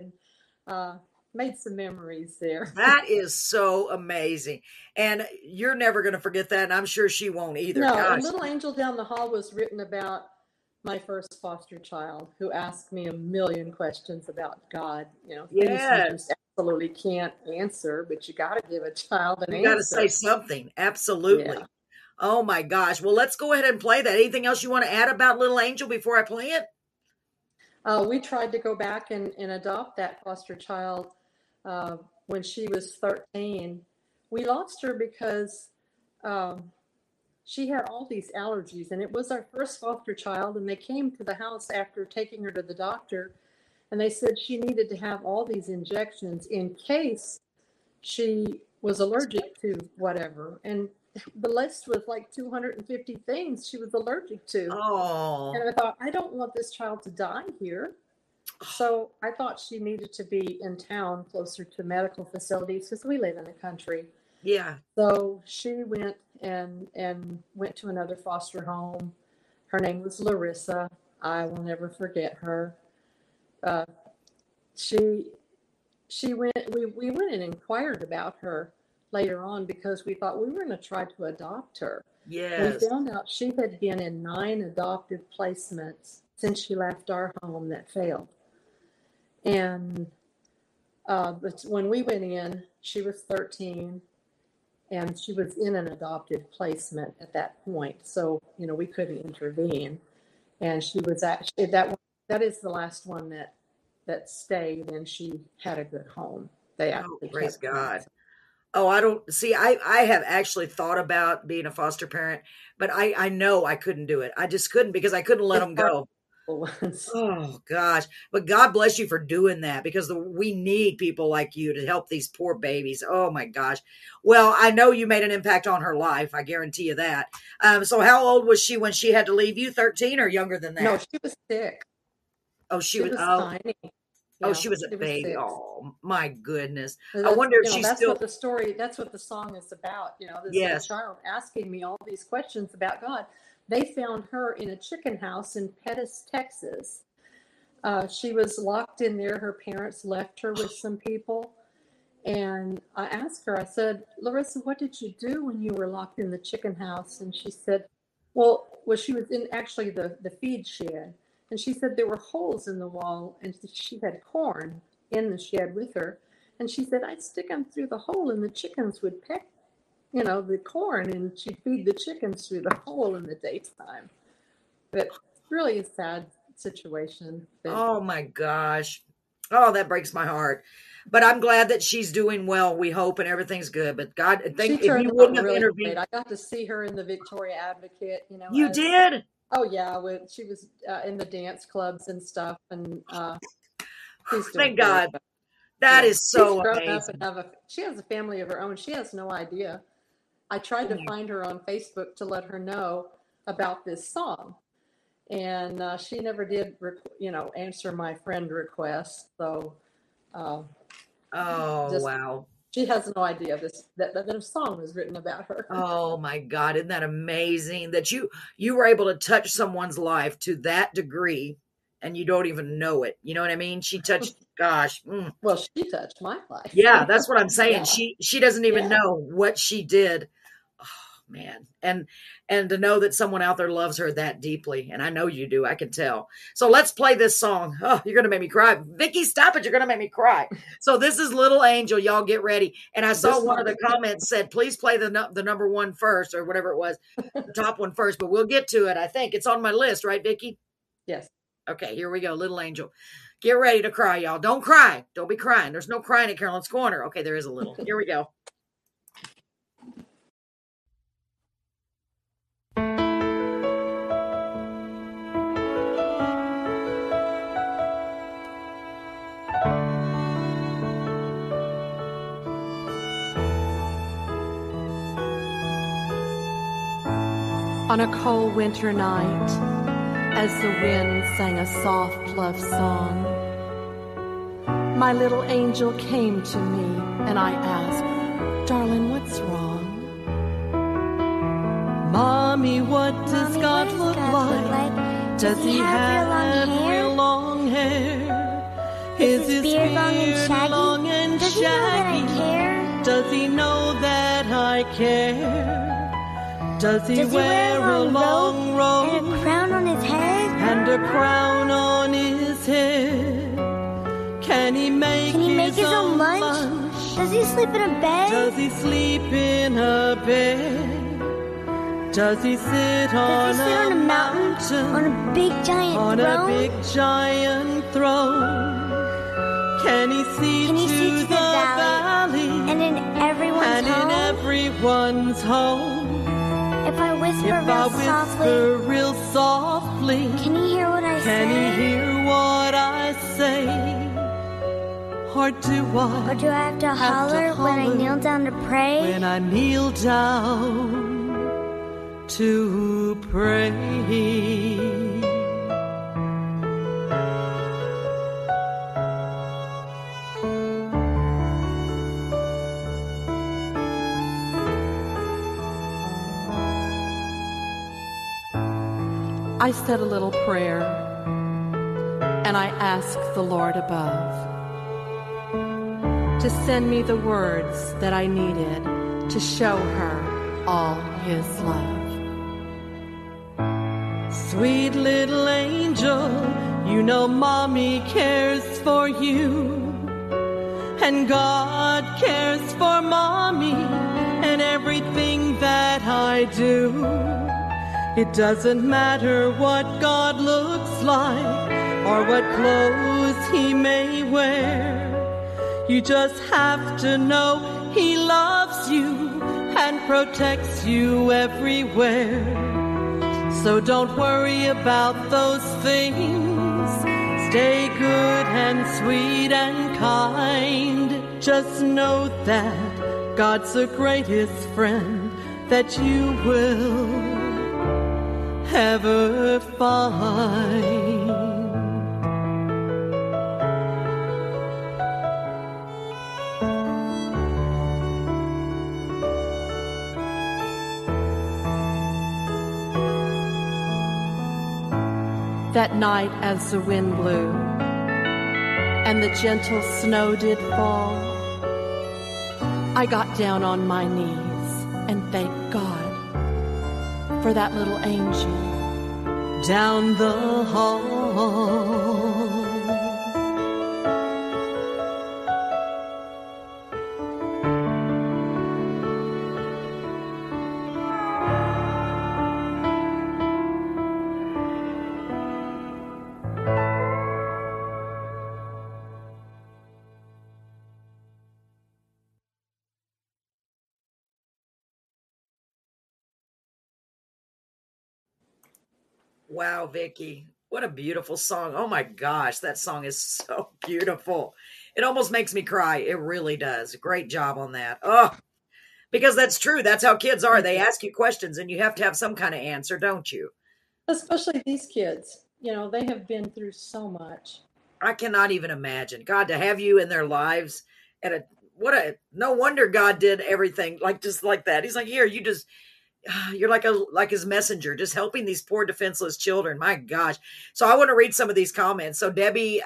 and made some memories there. That is so amazing. And you're never going to forget that, and I'm sure she won't either. No, gosh. Little Angel Down the Hall was written about my first foster child who asked me a million questions about God, you know, things you absolutely can't answer, but you got to give a child an answer. You got to say something. Absolutely. Yeah. Oh my gosh. Well, let's go ahead and play that. Anything else you want to add about Little Angel before I play it? We tried to go back and adopt that foster child when she was 13. We lost her because, she had all these allergies, and it was our first foster child, and they came to the house after taking her to the doctor, and they said she needed to have all these injections in case she was allergic to whatever. And the list was like 250 things she was allergic to. Oh. And I thought, I don't want this child to die here. So I thought she needed to be in town closer to medical facilities because we live in the country. Yeah. So she went and went to another foster home. Her name was Larissa. I will never forget her. She went. We went and inquired about her later on because we thought we were going to try to adopt her. Yes. We found out she had been in 9 adoptive placements since she left our home that failed. And but when we went in, she was 13. And she was in an adoptive placement at that point. So, you know, we couldn't intervene. And she was actually, that is the last one that stayed, and she had a good home. They actually, praise God. Oh, I don't see. I have actually thought about being a foster parent, but I know I couldn't do it. I just couldn't because I couldn't let them go. Oh gosh. But God bless you for doing that, because we need people like you to help these poor babies. Oh my gosh. Well, I know you made an impact on her life. I guarantee you that. So how old was she when she had to leave you? 13 or younger than that? No, she was 6. Oh, she was tiny. Oh, she was a baby. Oh, my goodness. I wonder if she's still. That's what the story, that's what the song is about. You know, this yes. child asking me all these questions about God. They found her in a chicken house in Pettis, Texas. She was locked in there. Her parents left her with some people. And I asked her, I said, Larissa, what did you do when you were locked in the chicken house? And she said, well, she was in actually the feed shed. And she said there were holes in the wall, and she had corn in the shed with her. And she said, I'd stick them through the hole, and the chickens would peck, you know, the corn, and she'd feed the chickens through the hole in the daytime. But really a sad situation. Oh, my gosh. Oh, that breaks my heart. But I'm glad that she's doing well, we hope, and everything's good. But God, if you wouldn't have really intervened. Great. I got to see her in the Victoria Advocate. You know, you did? Oh, yeah. She was in the dance clubs and stuff. And thank God. Great. That is so amazing. She has a family of her own. She has no idea. I tried to find her on Facebook to let her know about this song. And she never did, answer my friend request. So, wow. She has no idea that song was written about her. Oh my God. Isn't that amazing that you were able to touch someone's life to that degree and you don't even know it. You know what I mean? She touched, gosh. Mm. Well, she touched my life. Yeah. That's what I'm saying. Yeah. She doesn't even know what she did. Oh man. And to know that someone out there loves her that deeply. And I know you do. I can tell. So let's play this song. Oh, you're going to make me cry. Vickie, stop it. You're going to make me cry. So this is Little Angel. Y'all get ready. And I saw one of the comments said, please play the number one first or whatever it was, the top one first. But we'll get to it. I think it's on my list, right, Vickie? Yes. Okay, here we go. Little Angel. Get ready to cry, y'all. Don't cry. Don't be crying. There's no crying at Carolyn's Corner. Okay, there is a little. Here we go. On a cold winter night, as the wind sang a soft love song, my little angel came to me and I asked, darling, what's wrong? Mommy, what does God look like? Does he have real long hair? Is his beard long and shaggy? Does he know that I care? Does he wear a long robe and a crown on his head? And a crown on his head. Can he make his own lunch? Does he sleep in a bed? Does he sit on a mountain? On a big giant throne? Can he see the valley? And in everyone's home? If I whisper real softly, can he hear what I say? Or do I have to holler when I kneel down to pray? I said a little prayer, and I asked the Lord above to send me the words that I needed to show her all his love. Sweet little angel, you know Mommy cares for you, and God cares for Mommy and everything that I do. It doesn't matter what God looks like or what clothes he may wear. You just have to know he loves you and protects you everywhere. So don't worry about those things. Stay good and sweet and kind. Just know that God's the greatest friend that you will ever find. That night as the wind blew and the gentle snow did fall, I got down on my knees and thanked God for that little angel down the hall. Wow, Vickie, what a beautiful song. Oh my gosh, that song is so beautiful. It almost makes me cry. It really does. Great job on that. Oh, because that's true. That's how kids are. They ask you questions and you have to have some kind of answer, don't you? Especially these kids. You know, they have been through so much. I cannot even imagine. God, to have you in their lives at a, what a, no wonder God did everything like, just like that. He's like, here, you just, you're like a, like his messenger, just helping these poor defenseless children. My gosh. So I want to read some of these comments. So Debbie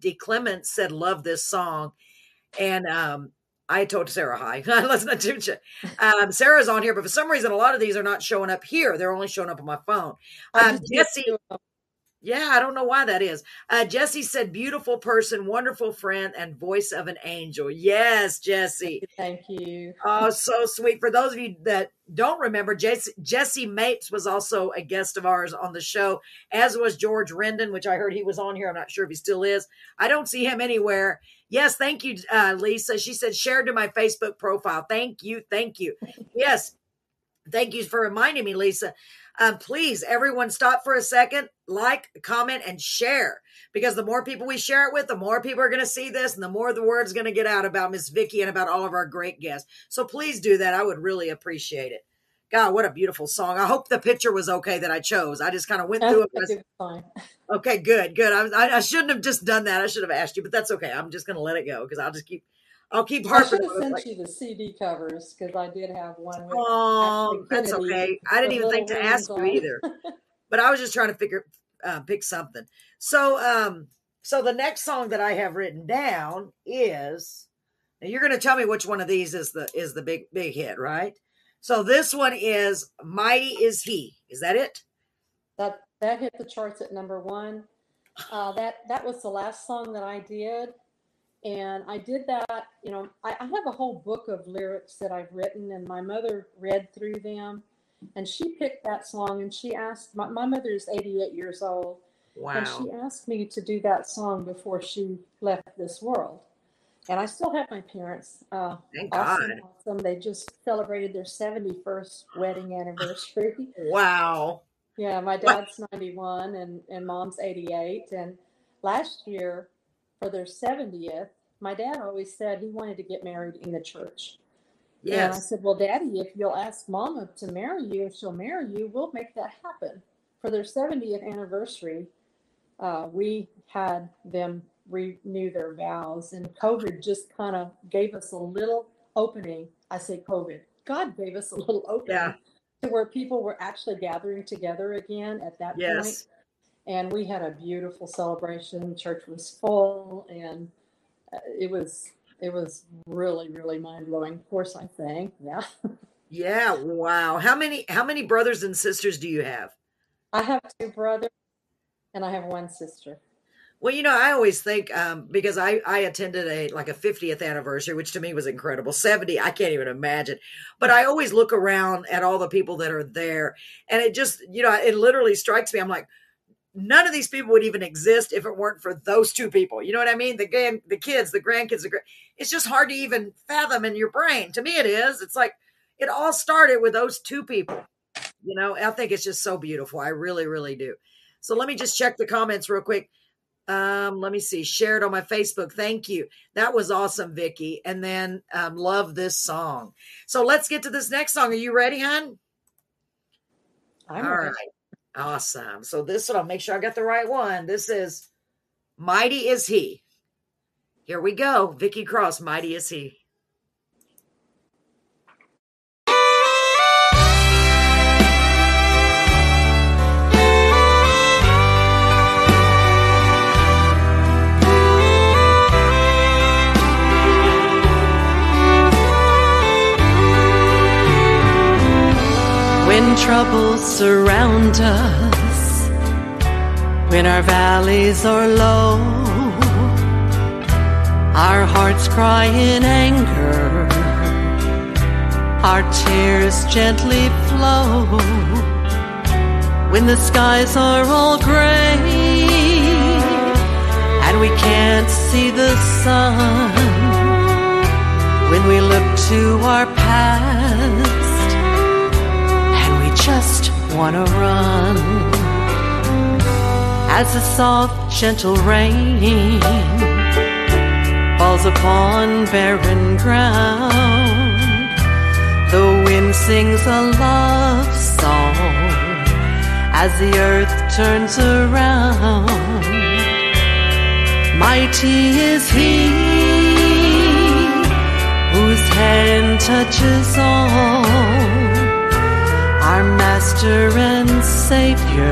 DeClement said, love this song. And I told Sarah, hi, let's not do it. Sarah's on here, but for some reason, a lot of these are not showing up here. They're only showing up on my phone. Jesse. Yeah, I don't know why that is. Jesse said, beautiful person, wonderful friend, and voice of an angel. Yes, Jesse. Thank you. Oh, so sweet. For those of you that don't remember, Jesse Mapes was also a guest of ours on the show, as was George Rendon, which I heard he was on here. I'm not sure if he still is. I don't see him anywhere. Yes, thank you, Lisa. She said, shared to my Facebook profile. Thank you. Thank you. Yes. Thank you for reminding me, Lisa. Please, everyone, stop for a second, like, comment, and share, because the more people we share it with, the more people are going to see this, and the more the word's going to get out about Miss Vickie and about all of our great guests. So please do that. I would really appreciate it. God, what a beautiful song. I hope the picture was okay that I chose. I just kind of went through it. Okay, good, good. I shouldn't have just done that. I should have asked you, but that's okay. I'm just going to let it go, because I'll just keep... I'll keep harping. I should have sent you the CD covers, because I did have one. Oh, that's okay. I didn't even think to ask you either, but I was just trying to pick something. So, so the next song that I have written down is. Now you're going to tell me which one of these is the big hit, right? So this one is "Mighty Is He." Is that it? That hit the charts at number one. That was the last song that I did. And I did that, you know, I have a whole book of lyrics that I've written, and my mother read through them, and she picked that song, and she asked, my mother is 88 years old. Wow. And she asked me to do that song before she left this world. And I still have my parents. Thank awesome, God. Awesome. They just celebrated their 71st wedding anniversary. Wow. Yeah, my dad's 91 and mom's 88. And last year, for their 70th, my dad always said he wanted to get married in the church. Yes. And I said, well, Daddy, if you'll ask Mama to marry you, if she'll marry you, we'll make that happen. For their 70th anniversary, we had them renew their vows, and COVID just kind of gave us a little opening. I say COVID. God gave us a little opening to where people were actually gathering together again at that point. And we had a beautiful celebration. Church was full, and it was really, really mind blowing. Of course, I sang. Yeah. Yeah. Wow. How many brothers and sisters do you have? I have two brothers, and I have one sister. Well, you know, I always think because I attended a 50th anniversary, which to me was incredible. 70, I can't even imagine. But I always look around at all the people that are there, and it just, you know, it literally strikes me. I'm like, none of these people would even exist if it weren't for those two people. You know what I mean? The kids, the grandkids, it's just hard to even fathom in your brain. To me, it is. It's like it all started with those two people. You know, I think it's just so beautiful. I really, really do. So let me just check the comments real quick. Let me see. Shared on my Facebook. Thank you. That was awesome, Vickie. And then love this song. So let's get to this next song. Are you ready, hon? I'm all ready. Right. Awesome. So this one, I'll make sure I got the right one. This is Mighty Is He. Here we go. Vickie Cross, Mighty Is He. When troubles surround us, when our valleys are low, our hearts cry in anger, our tears gently flow. When the skies are all gray and we can't see the sun, when we look to our past, just wanna run. As the soft, gentle rain falls upon barren ground, the wind sings a love song as the earth turns around. Mighty is He whose hand touches all, our Master and Savior,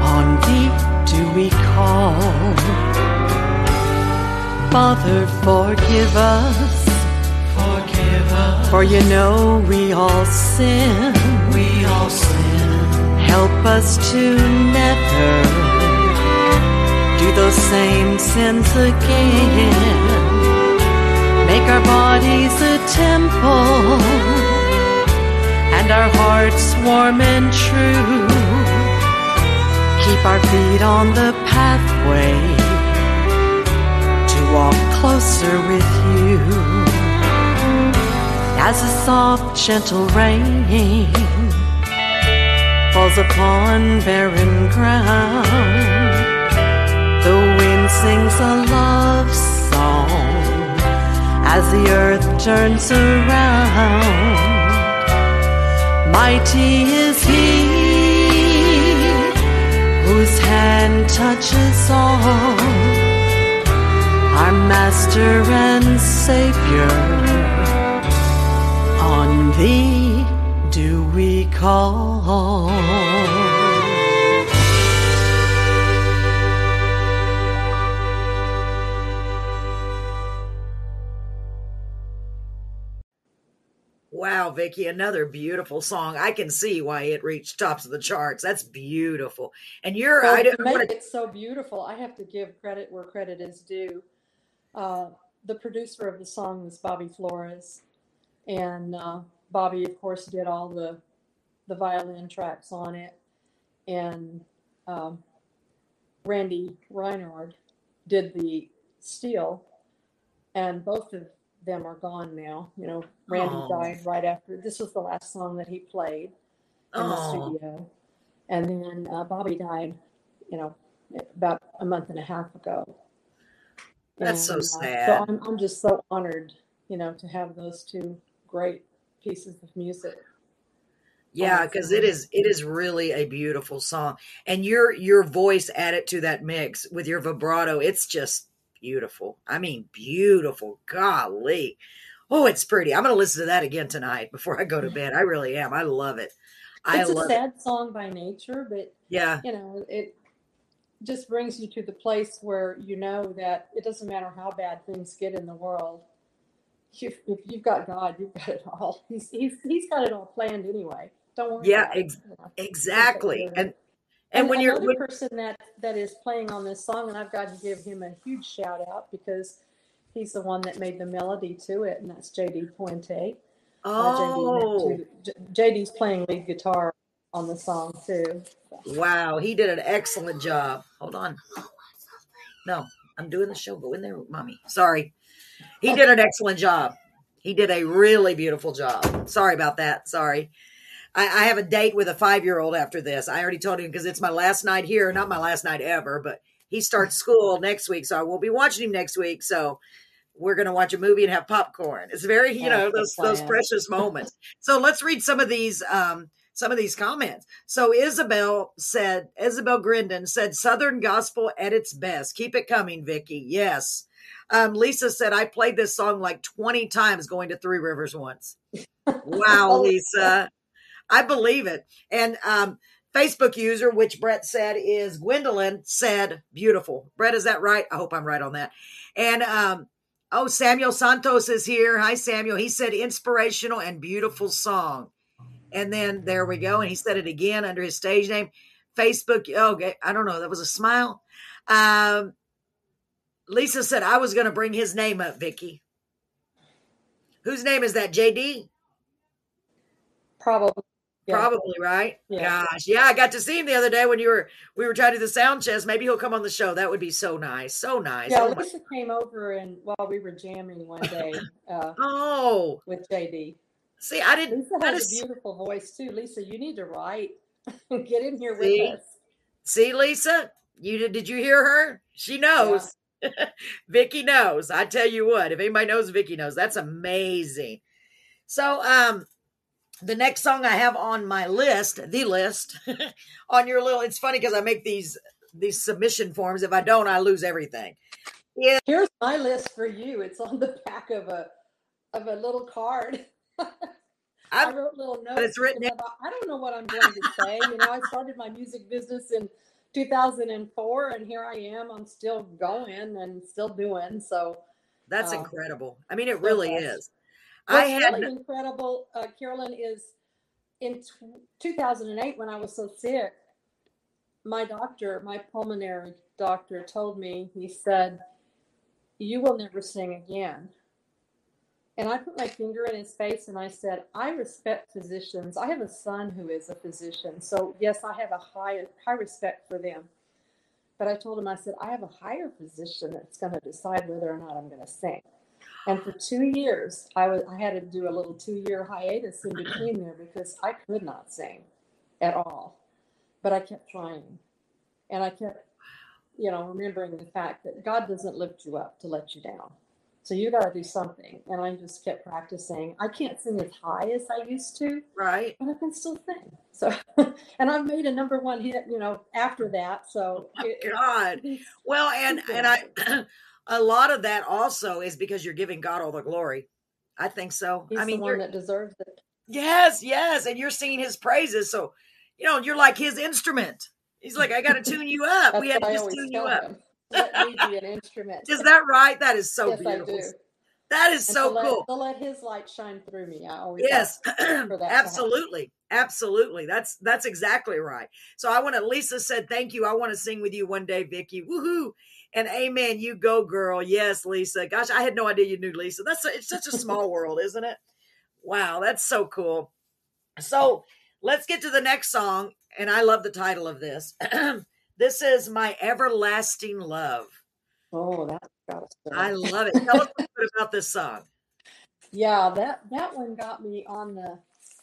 on Thee do we call. Father, forgive us, forgive us, for You know we all sin, we all sin. Help us to never do those same sins again. Make our bodies a temple and our hearts warm and true. Keep our feet on the pathway to walk closer with You. As a soft, gentle rain falls upon barren ground, the wind sings a love song as the earth turns around. Mighty is He whose hand touches all, our Master and Savior, on Thee do we call. Wow, Vickie, another beautiful song. I can see why it reached tops of the charts. That's beautiful. And you're so, it's so beautiful. I have to give credit where credit is due. The producer of the song was Bobby Flores, and Bobby, of course, did all the violin tracks on it, and Randy Reinhard did the steel, and both of them are gone now. You know, Randy died right after. This was the last song that he played in the studio. And then Bobby died, you know, about a month and a half ago. That's so sad. So I'm just so honored, you know, to have those two great pieces of music. Yeah, because it is really a beautiful song. And your voice added to that mix with your vibrato, it's just beautiful. I mean, beautiful. Golly. Oh, it's pretty. I'm going to listen to that again tonight before I go to bed. I really am. I love it. It's a sad song by nature, but yeah, you know, it just brings you to the place where you know that it doesn't matter how bad things get in the world. If you've got God, you've got it all. He's got it all planned anyway. Don't worry. Yeah, exactly. And when you're the person that is playing on this song, and I've got to give him a huge shout out because he's the one that made the melody to it, and that's J.D. Puente. Oh, J.D.'s playing lead guitar on the song too. Wow, he did an excellent job. Hold on. No, I'm doing the show. Go in there, mommy. Sorry. He did an excellent job. He did a really beautiful job. Sorry about that. Sorry. I have a date with a 5-year-old after this. I already told him because it's my last night here. Not my last night ever, but he starts school next week, so I won't be watching him next week. So we're going to watch a movie and have popcorn. It's very, you know, those precious moments. So let's read some of these comments. So Isabel Grindon said, Southern gospel at its best. Keep it coming, Vickie. Yes. Lisa said, I played this song like 20 times going to Three Rivers once. Wow, Lisa. I believe it. And Facebook user, which Brett said is Gwendolyn, said beautiful. Brett, is that right? I hope I'm right on that. And oh, Samuel Santos is here. Hi, Samuel. He said inspirational and beautiful song. And then there we go. And he said it again under his stage name. Facebook. Oh, okay. I don't know. That was a smile. Lisa said, I was going to bring his name up, Vickie. Whose name is that, J.D.? Probably. Yeah. Probably, right? Yeah. Gosh. Yeah, I got to see him the other day when we were trying to do the sound chest. Maybe he'll come on the show. That would be so nice. So nice. Yeah, oh, Lisa came over and while we were jamming one day with J.D. See, I didn't. Lisa has a beautiful voice, too. Lisa, you need to write. Get in here with us. See, Lisa? Did you hear her? She knows. Yeah. Vickie knows. I tell you what, if anybody knows, Vickie knows. That's amazing. So, the next song I have on my list, on your little, it's funny because I make these submission forms. If I don't, I lose everything. Yeah. Here's my list for you. It's on the back of a little card. I wrote little notes. But it's written. I don't know what I'm going to say. You know, I started my music business in 2004, and here I am. I'm still going and still doing. So that's incredible. I mean, it really is. What's really incredible, Carolyn, is in 2008 when I was so sick, my doctor, my pulmonary doctor, told me, he said, "You will never sing again." And I put my finger in his face and I said, I respect physicians. I have a son who is a physician. So, yes, I have a high respect for them. But I told him, I said, I have a higher physician that's going to decide whether or not I'm going to sing. And for 2 years, I had to do a little 2-year hiatus in between there because I could not sing at all. But I kept trying. And I kept, you know, remembering the fact that God doesn't lift you up to let you down. So you got to do something. And I just kept practicing. I can't sing as high as I used to. Right. But I can still sing. So, and I've made a #1 hit, you know, after that. So. Oh God. Well, and I, a lot of that also is because you're giving God all the glory. I think so. He's the one that deserves it. Yes. Yes. And you're singing his praises. So, you know, you're like his instrument. He's like, I got to tune you up. We had to just tune you up. Let me be an instrument. Is that right? That is so beautiful. I do. That is and so cool. To let his light shine through me. I always ask for that. Absolutely. Absolutely. That's exactly right. So Lisa said, thank you. I want to sing with you one day, Vickie. Woohoo. And amen. You go, girl. Yes, Lisa. Gosh, I had no idea you knew Lisa. It's such a small world, isn't it? Wow. That's so cool. So let's get to the next song. And I love the title of this. This is My Everlasting Love. Oh, that's got us. I love it. Tell us a bit about this song. Yeah, that one got me on the.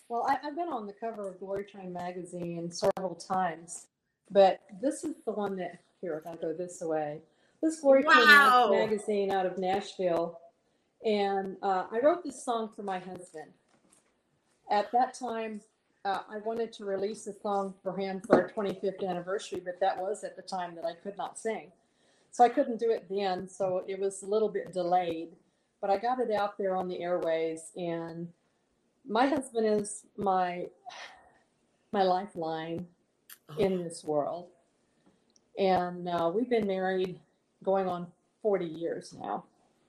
Well, I've been on the cover of Glory Train magazine several times, but this is the one that. Here, I gotta go this way. This Glory Train magazine out of Nashville, and I wrote this song for my husband. At that time. I wanted to release a song for him for our 25th anniversary, but that was at the time that I could not sing. So I couldn't do it then, so it was a little bit delayed. But I got it out there on the airways, and my husband is my lifeline in this world. And we've been married going on 40 years now.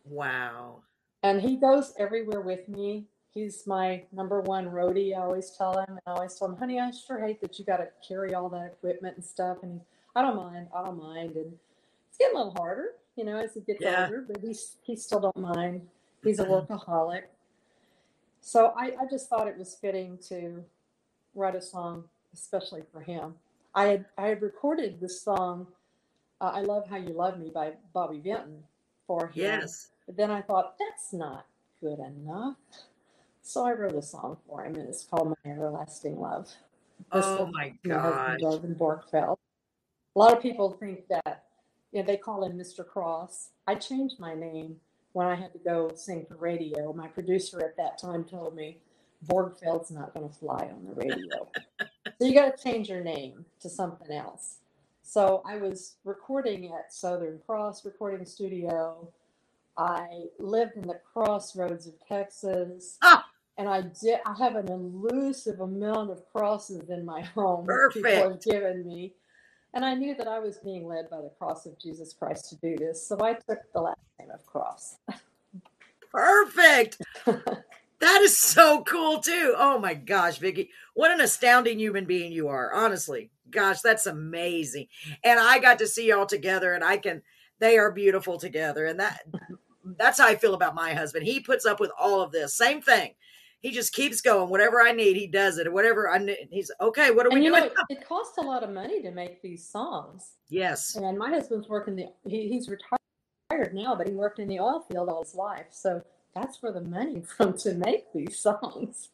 Wow. And he goes everywhere with me. He's my #1 roadie. I always tell him, honey, I sure hate that you got to carry all that equipment and stuff. And I don't mind. And it's getting a little harder, you know, as he gets older, but he still don't mind. He's a workaholic. So I just thought it was fitting to write a song especially for him. I had recorded this song, I Love How You Love Me by Bobby Vinton for him. Yes. But then I thought, that's not good enough. So I wrote a song for him, and it's called My Everlasting Love. Oh, my God. A lot of people think that, you know, they call him Mr. Cross. I changed my name when I had to go sing for radio. My producer at that time told me, Borgfeld's not going to fly on the radio. So you got to change your name to something else. So I was recording at Southern Cross Recording Studio. I lived in the crossroads of Texas. Ah! And I have an elusive amount of crosses in my home that people have given me. And I knew that I was being led by the cross of Jesus Christ to do this. So I took the last name of Cross. Perfect. That is so cool, too. Oh, my gosh, Vickie. What an astounding human being you are, honestly. Gosh, that's amazing. And I got to see y'all together, and they are beautiful together. And that's how I feel about my husband. He puts up with all of this. Same thing. He just keeps going. Whatever I need, he does it. Whatever I need, he's okay. What are we doing? It costs a lot of money to make these songs. Yes. And my husband's working he's retired now, but he worked in the oil field all his life. So that's where the money from to make these songs.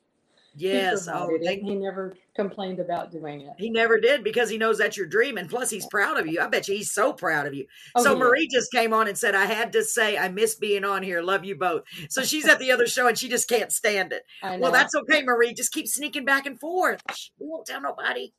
Yes. He never complained about doing it. He never did, because he knows that's your dream. And plus he's proud of you. I bet you he's so proud of you. Oh, so yeah. Marie just came on and said, I had to say, I miss being on here. Love you both. So she's at the other show and she just can't stand it. Well, that's okay, Marie. Just keep sneaking back and forth. We won't tell nobody.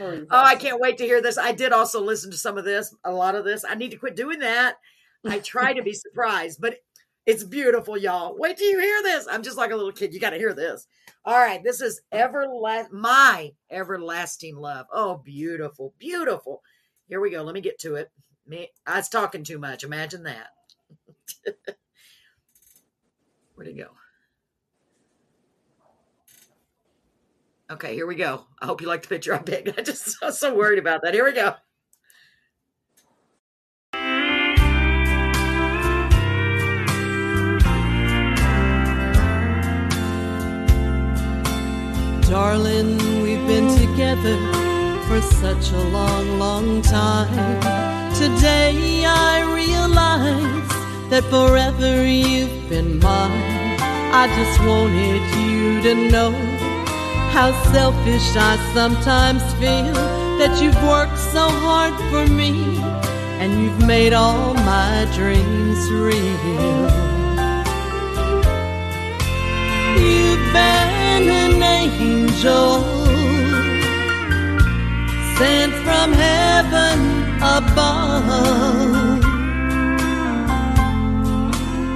Oh, I can't wait to hear this. I did also listen to some of this, a lot of this. I need to quit doing that. I try to be surprised, but it's beautiful, y'all. Wait till you hear this. I'm just like a little kid. You got to hear this. All right. This is My Everlasting Love. Oh, beautiful, beautiful. Here we go. Let me get to it. I was talking too much. Imagine that. Where'd it go? Okay, here we go. I hope you like the picture I picked. I was so worried about that. Here we go. Darling, we've been together for such a long, long time. Today I realize that forever you've been mine. I just wanted you to know how selfish I sometimes feel, that you've worked so hard for me and you've made all my dreams real. You've been an angel sent from heaven above,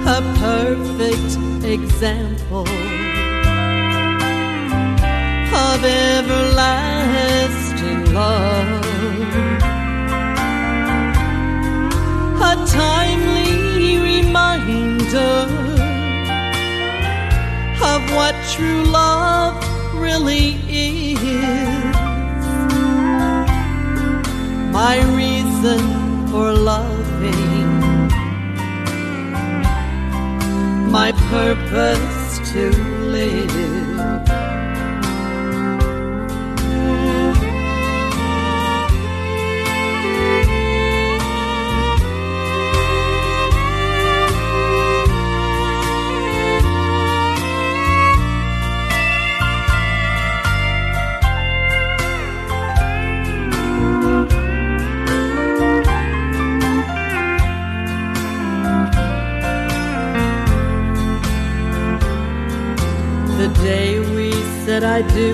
a perfect example of everlasting love, a timely reminder of what true love really is. My reason for loving, my purpose to live. Day we said I do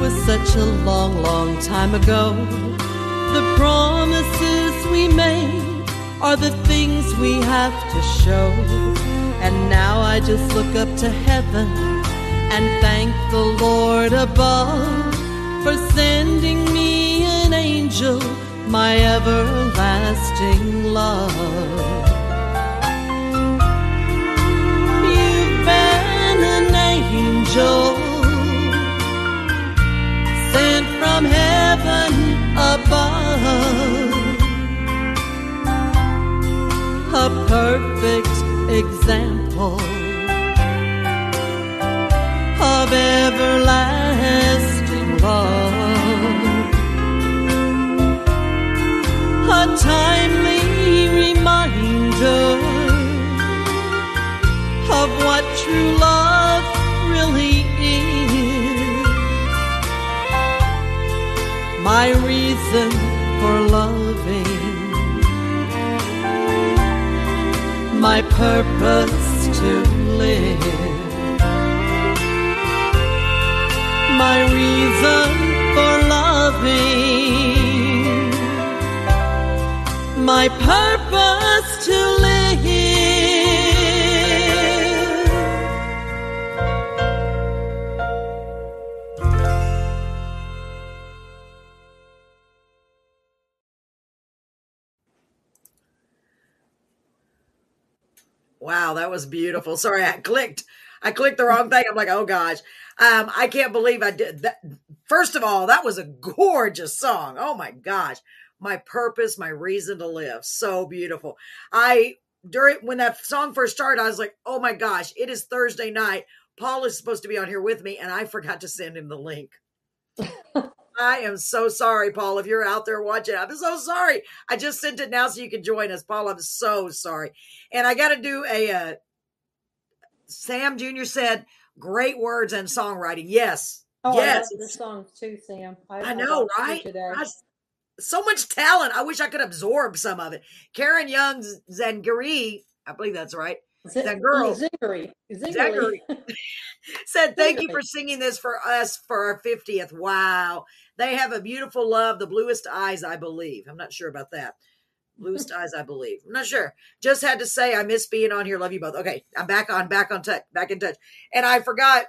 was such a long, long time ago. The promises we made are the things we have to show. And now I just look up to heaven and thank the Lord above for sending me an angel, my everlasting love. Angel sent from heaven above, a perfect example of everlasting love. my purpose to live, my reason for loving, my purpose to live. Wow, that was beautiful. Sorry, I clicked the wrong thing. I'm like, oh gosh. I can't believe I did that. First of all, that was a gorgeous song. Oh my gosh. My purpose, my reason to live. So beautiful. When that song first started, I was like, oh my gosh, it is Thursday night. Paul is supposed to be on here with me and I forgot to send him the link. I am so sorry, Paul, if you're out there watching. I'm so sorry. I just sent it now so you can join us, Paul. I'm so sorry. And I got to do Sam Jr. said, great words and songwriting. Yes. Oh, yes. I love this song too, Sam. I know, right? So much talent. I wish I could absorb some of it. Karen Young Zangari, I believe that's right. Zangari. said, thank you for singing this for us for our 50th. Wow. They have a beautiful love, the bluest eyes, I believe. I'm not sure about that. Bluest eyes, I believe. I'm not sure. Just had to say, I miss being on here. Love you both. Okay, I'm back in touch. And I forgot.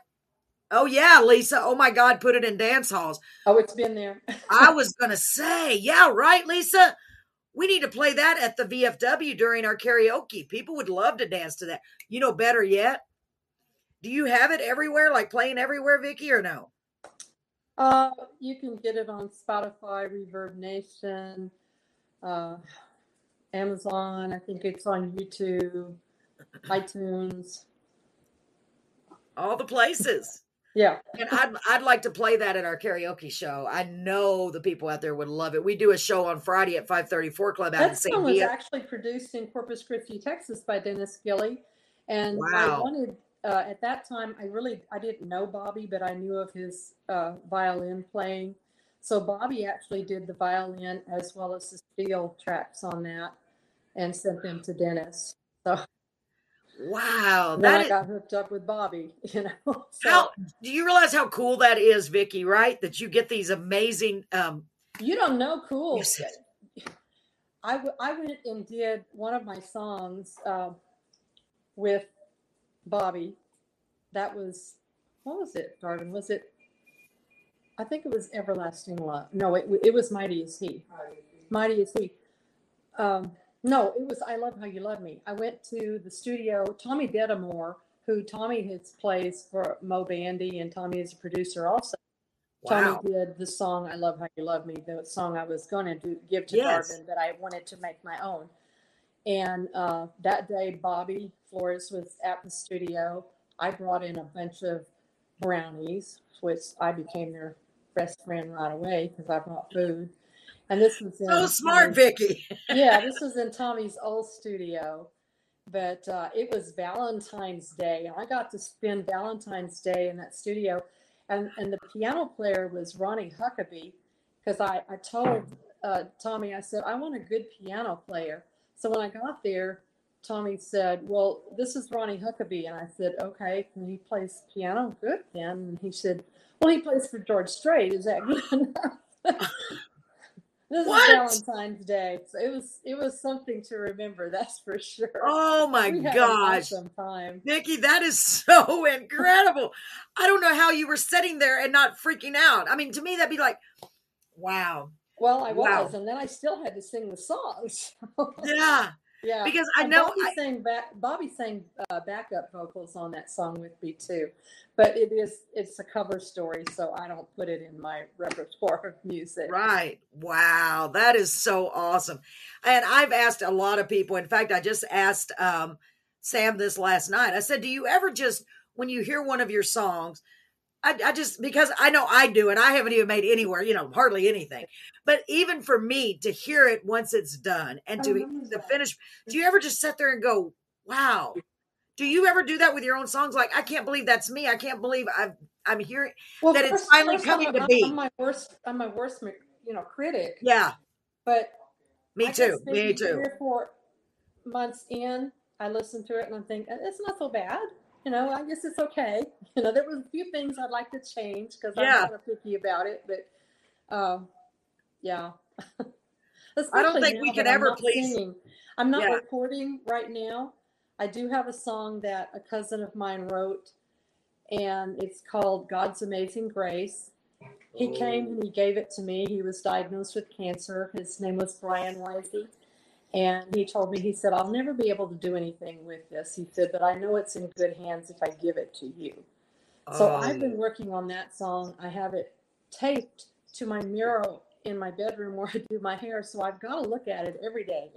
Oh yeah, Lisa. Oh my God, put it in dance halls. Oh, it's been there. I was gonna say, yeah, right, Lisa. We need to play that at the VFW during our karaoke. People would love to dance to that. You know, better yet, do you have it everywhere? Like playing everywhere, Vickie, or no? You can get it on Spotify, Reverb Nation. Amazon, I think it's on YouTube, iTunes. All the places. Yeah. And I'd like to play that at our karaoke show. I know the people out there would love it. We do a show on Friday at 534 Club out in St. That song was actually produced in Corpus Christi, Texas by Dennis Gilly. And wow. I wanted, at that time, I didn't know Bobby, but I knew of his violin playing. So Bobby actually did the violin as well as the steel tracks on that. And sent them to Dennis. So, wow! I got hooked up with Bobby. You know, so. How do you realize how cool that is, Vickie? Right, that you get these amazing. You don't know, cool. Yes. I went and did one of my songs with Bobby. That was Darden? Was it? I think it was Everlasting Love. No, it was Mighty Is He. Mighty Is He. No, it was I Love How You Love Me. I went to the studio. Tommy Dedamore, who Tommy plays for Mo Bandy, and Tommy is a producer also. Wow. Tommy did the song I Love How You Love Me, the song I was going to give to Darvin that I wanted to make my own. And that day, Bobby Flores was at the studio. I brought in a bunch of brownies, which I became their best friend right away because I brought food. And this was in so smart, Vickie. Yeah, this was in Tommy's old studio, but it was Valentine's Day, and I got to spend Valentine's Day in that studio. And the piano player was Ronnie Huckabee, because I told Tommy, I said, I want a good piano player. So when I got there, Tommy said, well, this is Ronnie Huckabee. And I said, okay, and he plays piano good then. And he said, well, he plays for George Strait. Is that good enough? This is Valentine's Day. So it was something to remember, that's for sure. Oh my gosh. An awesome time. Vickie, that is so incredible. I don't know how you were sitting there and not freaking out. I mean, to me, that'd be like, wow. Well, I was, and then I still had to sing the songs. Yeah. Yeah. Because I know Bobby sang backup vocals on that song with me too, but it's a cover story, so I don't put it in my repertoire of music. Right. Wow. That is so awesome. And I've asked a lot of people. In fact, I just asked Sam this last night. I said, do you ever just, when you hear one of your songs, I just, because I know I do, and I haven't even made anywhere, you know, hardly anything. But even for me to hear it once it's done and to finish, do you ever just sit there and go, wow? Do you ever do that with your own songs? Like, I can't believe that's me. I can't believe I'm hearing that it's finally coming to be. I'm my worst, you know, critic. Yeah. But me too. 3 or 4 months in, I listened to it and I'm thinking, it's not so bad. You know, I guess it's okay. You know, there were a few things I'd like to change because I'm kind of picky about it. But, yeah. I don't think we could ever I'm not recording right now. I do have a song that a cousin of mine wrote, and it's called God's Amazing Grace. He came and he gave it to me. He was diagnosed with cancer. His name was Brian Wisey. And he told me, he said, I'll never be able to do anything with this. He said, but I know it's in good hands if I give it to you. So I've been working on that song. I have it taped to my mirror in my bedroom where I do my hair. So I've got to look at it every day,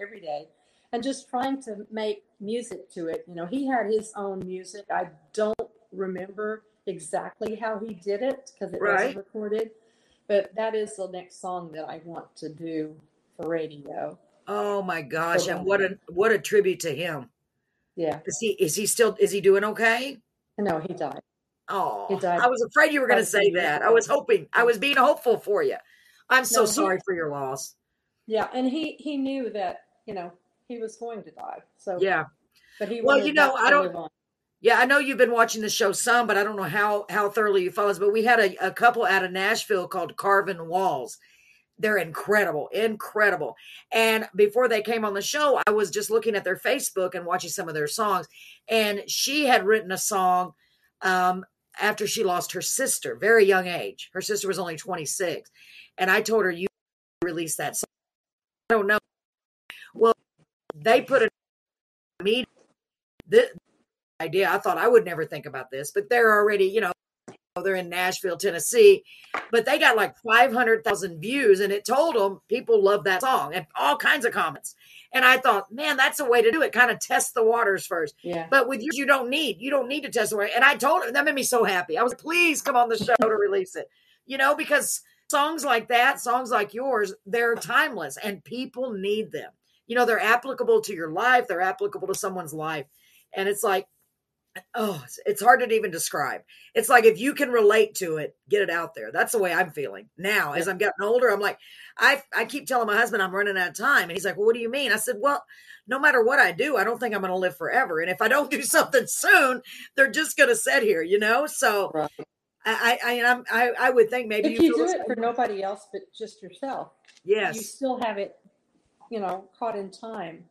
and just trying to make music to it. You know, he had his own music. I don't remember exactly how he did it because it wasn't recorded, but that is the next song that I want to do for radio. Oh my gosh. So, and what a tribute to him. Yeah. Is he doing okay? No, he died. Oh, he died. I was afraid you were going to say that. I was hoping, I was being hopeful for you. I'm so sorry for your loss. Yeah. And he knew that, you know, he was going to die. So, yeah, but he, well, you know, I don't, yeah, I know you've been watching the show some, but I don't know how thoroughly you follow us, but we had a couple out of Nashville called Carving Walls. They're incredible, incredible. And before they came on the show, I was just looking at their Facebook and watching some of their songs. And she had written a song after she lost her sister, very young age. Her sister was only 26. And I told her, you release that song. I don't know. Well, they put a meeting. This idea, I thought I would never think about this, but they're already, you know, they're in Nashville, Tennessee, but they got like 500,000 views, and it told them people love that song and all kinds of comments. And I thought, man, that's a way to do it. Kind of test the waters first. Yeah. But with you you don't need to test the water. And I told her, that made me so happy. I was like, please come on the show to release it, you know, because songs like that, songs like yours, they're timeless and people need them. You know, they're applicable to your life. They're applicable to someone's life. And it's like, oh, it's hard to even describe. It's like, if you can relate to it, get it out there. That's the way I'm feeling now. As I'm getting older, I'm like, I keep telling my husband I'm running out of time. And he's like, well, what do you mean? I said, well, no matter what I do, I don't think I'm going to live forever. And if I don't do something soon, they're just going to sit here, you know? So right. I would think maybe if you do it for nobody else, but just yourself. Yes. You still have it, you know, caught in time.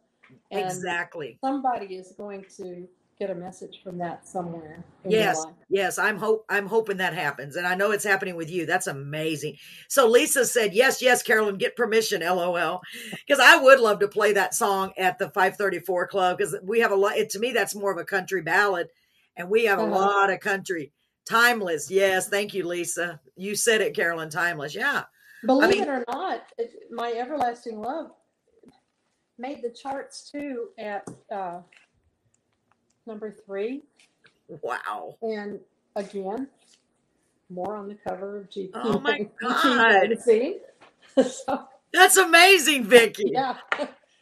And exactly. Somebody is going to get a message from that somewhere. Yes. I'm hoping that happens. And I know it's happening with you. That's amazing. So Lisa said, yes, Carolyn, get permission. LOL. Cause I would love to play that song at the 534 club. Cause we have a lot, to me, that's more of a country ballad, and we have a lot of country. Timeless. Yes. Thank you, Lisa. You said it, Carolyn, timeless. Yeah. Believe it or not, My Everlasting Love made the charts too at number 3. Wow. And again, more on the cover of GQ. Oh my God. So, that's amazing, Vickie. Yeah.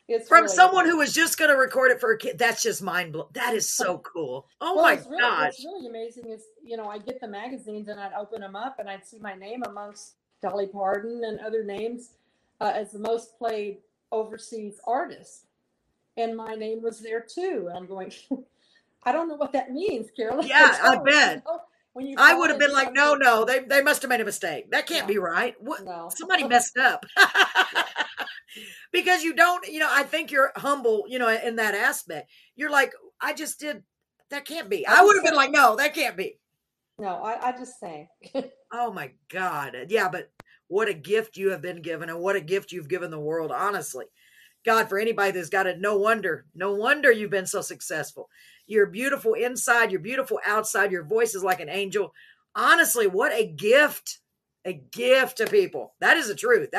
It's from really someone who was just going to record it for a kid. That's just mind blowing. That is so cool. Oh, well, my gosh. What's really amazing is, you know, I get the magazines and I'd open them up and I'd see my name amongst Dolly Parton and other names as the most played overseas artist. And my name was there too. And I'm going, I don't know what that means, Carolyn. Yeah, I bet. I would have been like, no, they must have made a mistake. That can't be right. What? No. Somebody messed up. Because you don't, you know, I think you're humble, you know, in that aspect. You're like, that can't be. I would have been like, no, that can't be. No, I just sang. Oh my God. Yeah, but what a gift you have been given, and what a gift you've given the world, honestly. God, for anybody that's got it, no wonder you've been so successful. You're beautiful inside, you're beautiful outside, your voice is like an angel. Honestly, what a gift to people. That is the truth.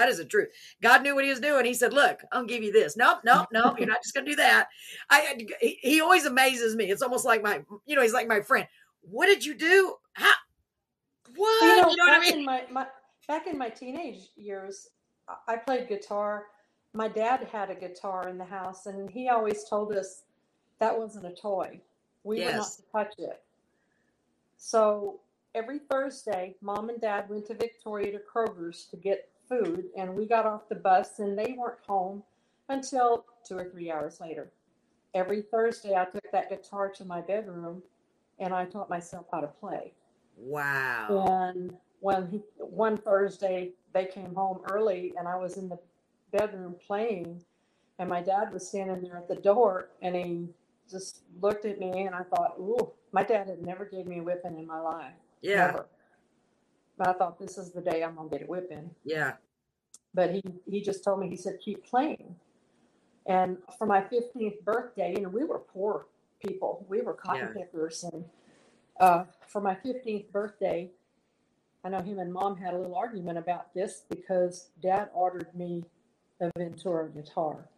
God knew what he was doing. He said, look, I'll give you this. Nope. You're not just going to do that. He always amazes me. It's almost like he's like my friend. What did you do? How? What? You know what I mean? Back in my teenage years, I played guitar. My dad had a guitar in the house, and he always told us that wasn't a toy. We were not to touch it. So every Thursday, Mom and Dad went to Victoria to Kroger's to get food, and we got off the bus, and they weren't home until 2 or 3 hours later. every Thursday I took that guitar to my bedroom and I taught myself how to play. Wow. And one Thursday they came home early and I was in the bedroom playing and my dad was standing there at the door and he just looked at me and I thought, ooh, my dad had never gave me a whipping in my life. Yeah. Never. But I thought, this is the day I'm going to get a whipping. Yeah. But he just told me, he said, keep playing. And for my 15th birthday, you know, we were poor people. We were cotton pickers. And for my 15th birthday, I know him and Mom had a little argument about this because Dad ordered me a Ventura guitar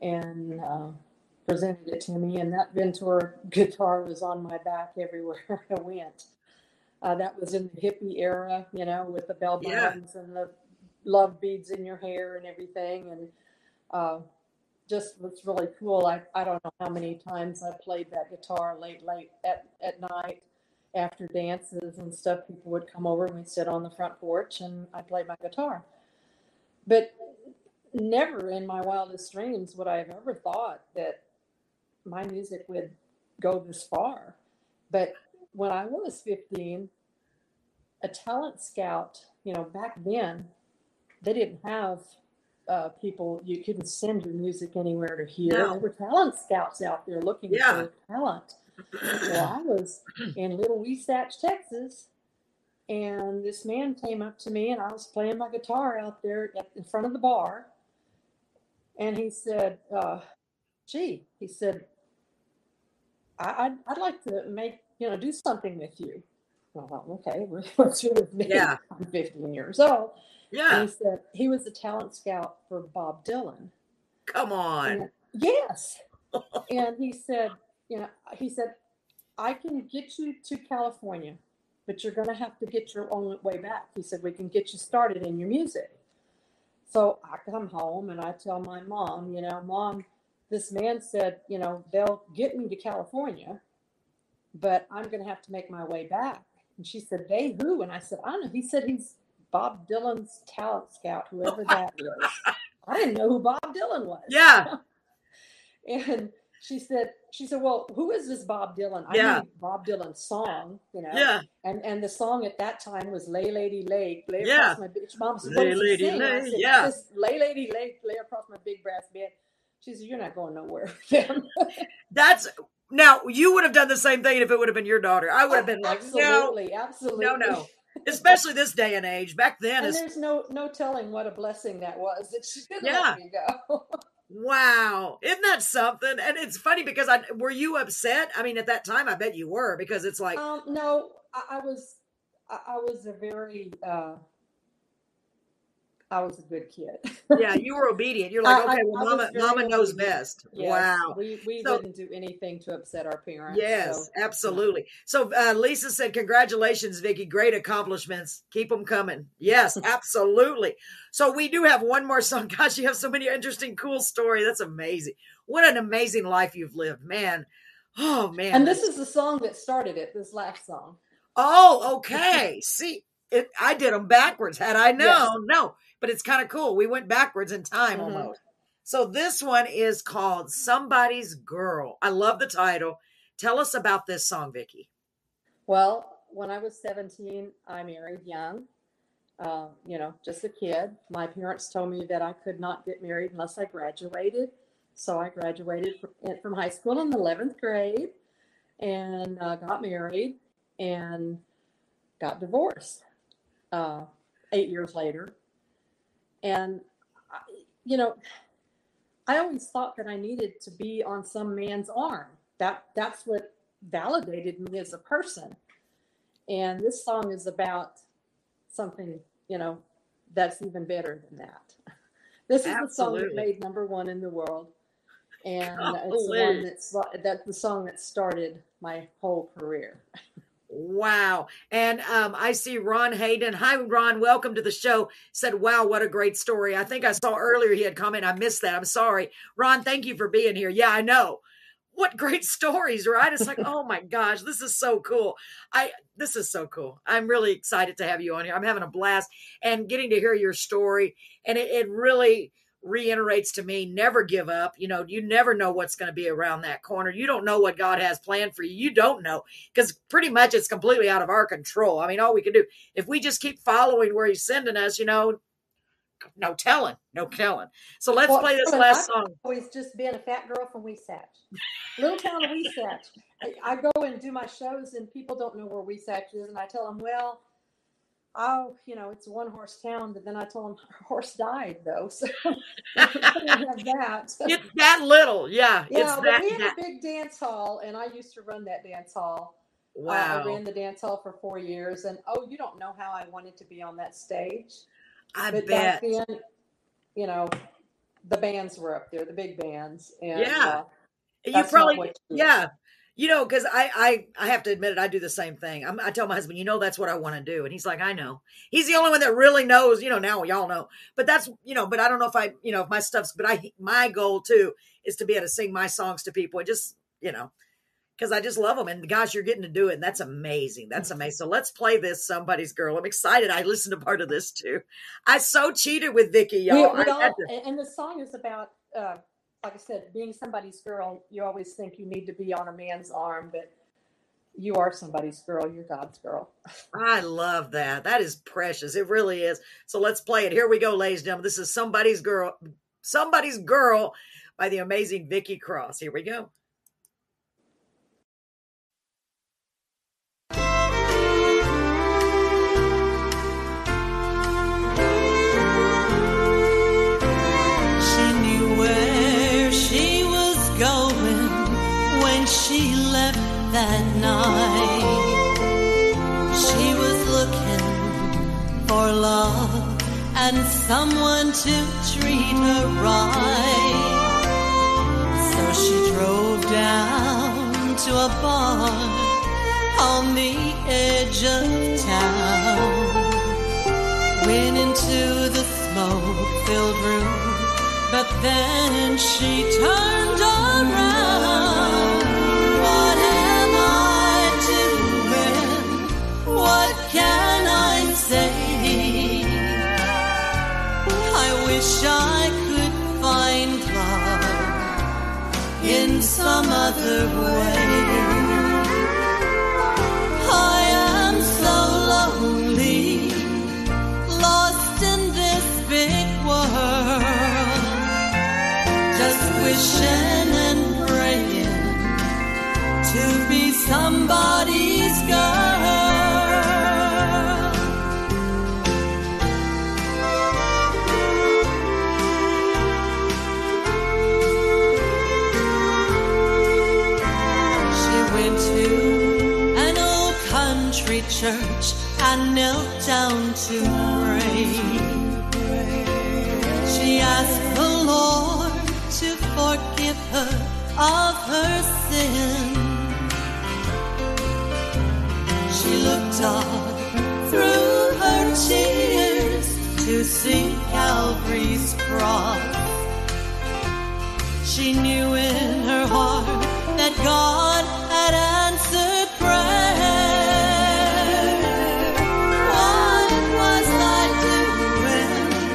and presented it to me. And that Ventura guitar was on my back everywhere I went. That was in the hippie era, you know, with the bell bottoms and the love beads in your hair and everything. And just was really cool. I don't know how many times I played that guitar late at night after dances and stuff. People would come over and we'd sit on the front porch and I played my guitar. But never in my wildest dreams would I have ever thought that my music would go this far. But when I was 15, a talent scout, you know, back then, they didn't have people. You couldn't send your music anywhere to hear. No. There were talent scouts out there looking for talent. Well, I was in Little Wasatch, Texas, and this man came up to me, and I was playing my guitar out there in front of the bar. And he said, I'd like to make, you know, do something with you. And I thought, okay, what's your with me? Yeah. I'm 15 years old. Yeah. And he said he was a talent scout for Bob Dylan. Come on. And, yes. And he said, you know, he said, I can get you to California, but you're going to have to get your own way back. He said, we can get you started in your music. So I come home and I tell my mom, you know, Mom, this man said, you know, they'll get me to California, but I'm going to have to make my way back. And she said, they who? And I said, I don't know. He said, he's Bob Dylan's talent scout, whoever that was. I didn't know who Bob Dylan was. Yeah. And she said, well, who is this Bob Dylan? I knew Bob Dylan's song, you know. Yeah. And the song at that time was Lay Lady Lay, play across my big mom's Lay Lady Lay. Yeah. Lay Lady Lay, play across my big brass bed. She said, you're not going nowhere with them. Now you would have done the same thing if it would have been your daughter. I would have been like, absolutely. No. Especially this day and age. Back then, there's no telling what a blessing that was that she didn't let me go. Wow, isn't that something? And it's funny because were you upset? I mean, at that time, I bet you were, because it's like no, I was a very I was a good kid. Yeah, you were obedient. You're like, okay, well, Mama knows best. Yes. Wow. We didn't do anything to upset our parents. Yes, so. Absolutely. So Lisa said, congratulations, Vickie. Great accomplishments. Keep them coming. Yes, absolutely. So we do have one more song. Gosh, you have so many interesting, cool stories. That's amazing. What an amazing life you've lived, man. Oh, man. And this is the song that started it, this last song. Oh, okay. See, I did them backwards. Had I known, no. But it's kind of cool. We went backwards in time almost. So this one is called Somebody's Girl. I love the title. Tell us about this song, Vickie. Well, when I was 17, I married young, you know, just a kid. My parents told me that I could not get married unless I graduated. So I graduated from high school in the 11th grade and got married and got divorced 8 years later. And, you know, I always thought that I needed to be on some man's arm. That's what validated me as a person. And this song is about something, you know, that's even better than that. This is the song that made #1 in the world. And it's the one that's the song that started my whole career. Wow. And I see Ron Hayden. Hi, Ron. Welcome to the show. Said, wow, what a great story. I think I saw earlier he had comment. I missed that. I'm sorry. Ron, thank you for being here. Yeah, I know. What great stories, right? It's like, oh my gosh, this is so cool. This is so cool. I'm really excited to have you on here. I'm having a blast and getting to hear your story. And it really reiterates to me, never give up. You know, you never know what's going to be around that corner. You don't know what God has planned for you. You don't know, because pretty much it's completely out of our control. I mean, all we can do, if we just keep following where he's sending us, you know, no telling, no telling. So let's play this last song. I've always just been a fat girl from Wasatch, little town of Wasatch. I go and do my shows and people don't know where Wasatch is. And I tell them, well, oh, you know, it's a one-horse town, but then I told him her horse died, though, so I didn't have that. So. It's that little, yeah. Yeah, but we had a big dance hall, and I used to run that dance hall. Wow. I ran the dance hall for 4 years, and oh, you don't know how I wanted to be on that stage. But bet. Back then, you know, the bands were up there, the big bands. And, yeah. You probably, yeah. You know, because I have to admit it, I do the same thing. I tell my husband, you know, that's what I want to do. And he's like, I know. He's the only one that really knows, you know, now y'all know. But that's, you know, but I don't know if I, you know, if my stuff's, but my goal too is to be able to sing my songs to people. It just, you know, because I just love them. And gosh, you're getting to do it. And that's amazing. That's amazing. So let's play this Somebody's Girl. I'm excited. I listened to part of this too. I so cheated with Vickie, y'all. And the song is about, like I said, being somebody's girl. You always think you need to be on a man's arm, but you are somebody's girl. You're God's girl. I love that. That is precious. It really is. So let's play it. Here we go, ladies and gentlemen. This is Somebody's Girl by the amazing Vickie Cross. Here we go. She left that night. She was looking for love and someone to treat her right. So she drove down to a bar on the edge of town. Went into the smoke-filled room, but then she turned around. What am I doing? What can I say? I wish I could find love in some other way. I am so lonely, lost in this big world, just wishing and praying to be somebody's girl. She went to an old country church and knelt down to pray. She asked the Lord to forgive her of her sin. She looked up through her tears to see Calvary's cross. She knew in her heart that God had answered prayer. What was I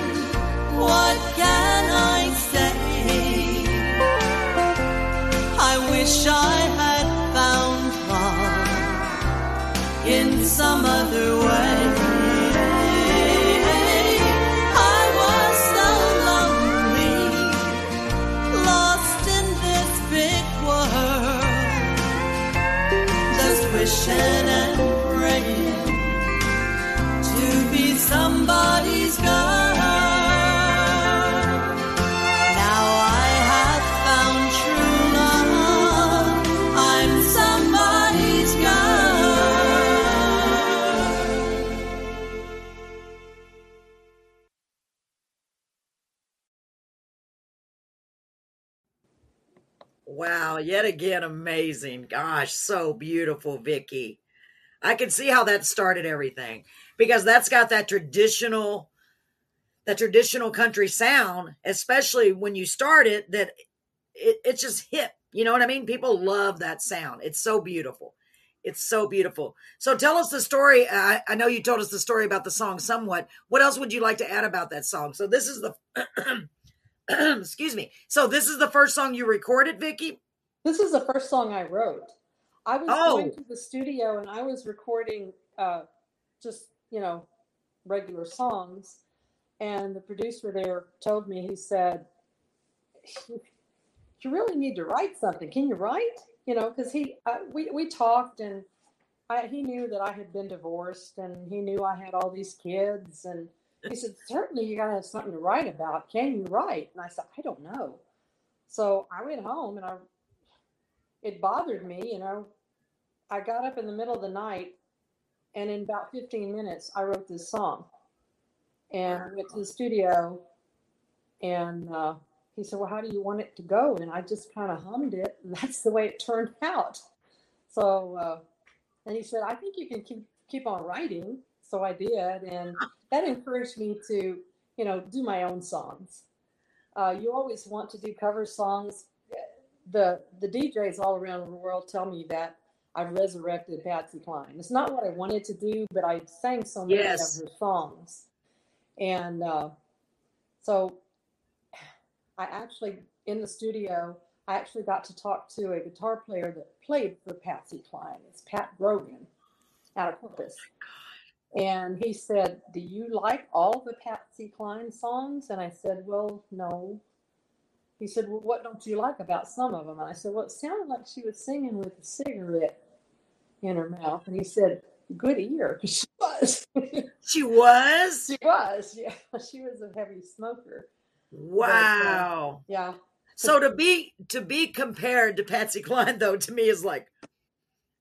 doing? What can I say? I wish I had found in some other way. I was so lonely, lost in this big world, just wishing and praying to be somebody's girl. Now I have found true love, I'm somebody's girl. Wow, yet again, amazing. Gosh, so beautiful, Vickie. I can see how that started everything, because that's got that traditional country sound, especially when you start it, that it's just hip. You know what I mean? People love that sound. It's so beautiful. It's so beautiful. So tell us the story. I know you told us the story about the song somewhat. What else would you like to add about that song? So this is the Excuse me. So this is the first song you recorded, Vickie? This is the first song I wrote. I was going to the studio and I was recording just, you know, regular songs. And the producer there told me, he said, you really need to write something. Can you write? You know, because we talked and he knew that I had been divorced and he knew I had all these kids. And he said, certainly you got to have something to write about. Can you write? And I said, I don't know. So I went home and it bothered me. You know, I got up in the middle of the night and in about 15 minutes, I wrote this song. And I went to the studio and he said, well, how do you want it to go? And I just kind of hummed it. And that's the way it turned out. So, and he said, I think you can keep on writing. So I did. And that encouraged me to, you know, do my own songs. You always want to do cover songs. The DJs all around the world tell me that I've resurrected Patsy Cline. It's not what I wanted to do, but I sang so many of her songs. And so I actually, in the studio, I actually got to talk to a guitar player that played for Patsy Cline. It's Pat Grogan out of Corpus. Oh my God. And he said, do you like all the Patsy Cline songs? And I said, well, no. He said, well, what don't you like about some of them? And I said, well, it sounded like she was singing with a cigarette in her mouth. And he said, good ear, because she was. She was? She was, yeah. She was a heavy smoker. Wow. But, yeah. So to be compared to Patsy Cline, though, to me is like,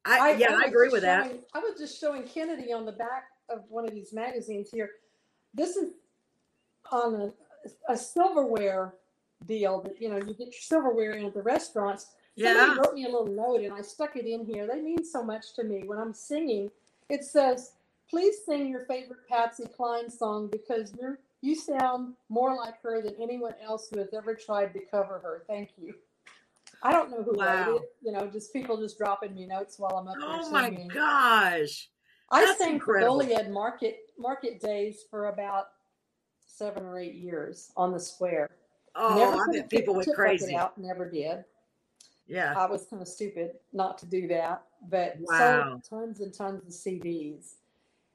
I agree with that. I was just showing Kennedy on the back of one of these magazines here. This is on a silverware deal that, you know, you get your silverware in at the restaurants. Yeah. Somebody wrote me a little note and I stuck it in here. They mean so much to me when I'm singing. It says, please sing your favorite Patsy Cline song because you sound more like her than anyone else who has ever tried to cover her. Thank you. I don't know who wrote it. You know, just people just dropping me notes while I'm up there singing. Oh my gosh. That's incredible. I sang Goliad market days for about 7 or 8 years on the square. Oh, I bet people went crazy. Never did. Yeah. I was kind of stupid not to do that, but wow. Sold tons and tons of CDs.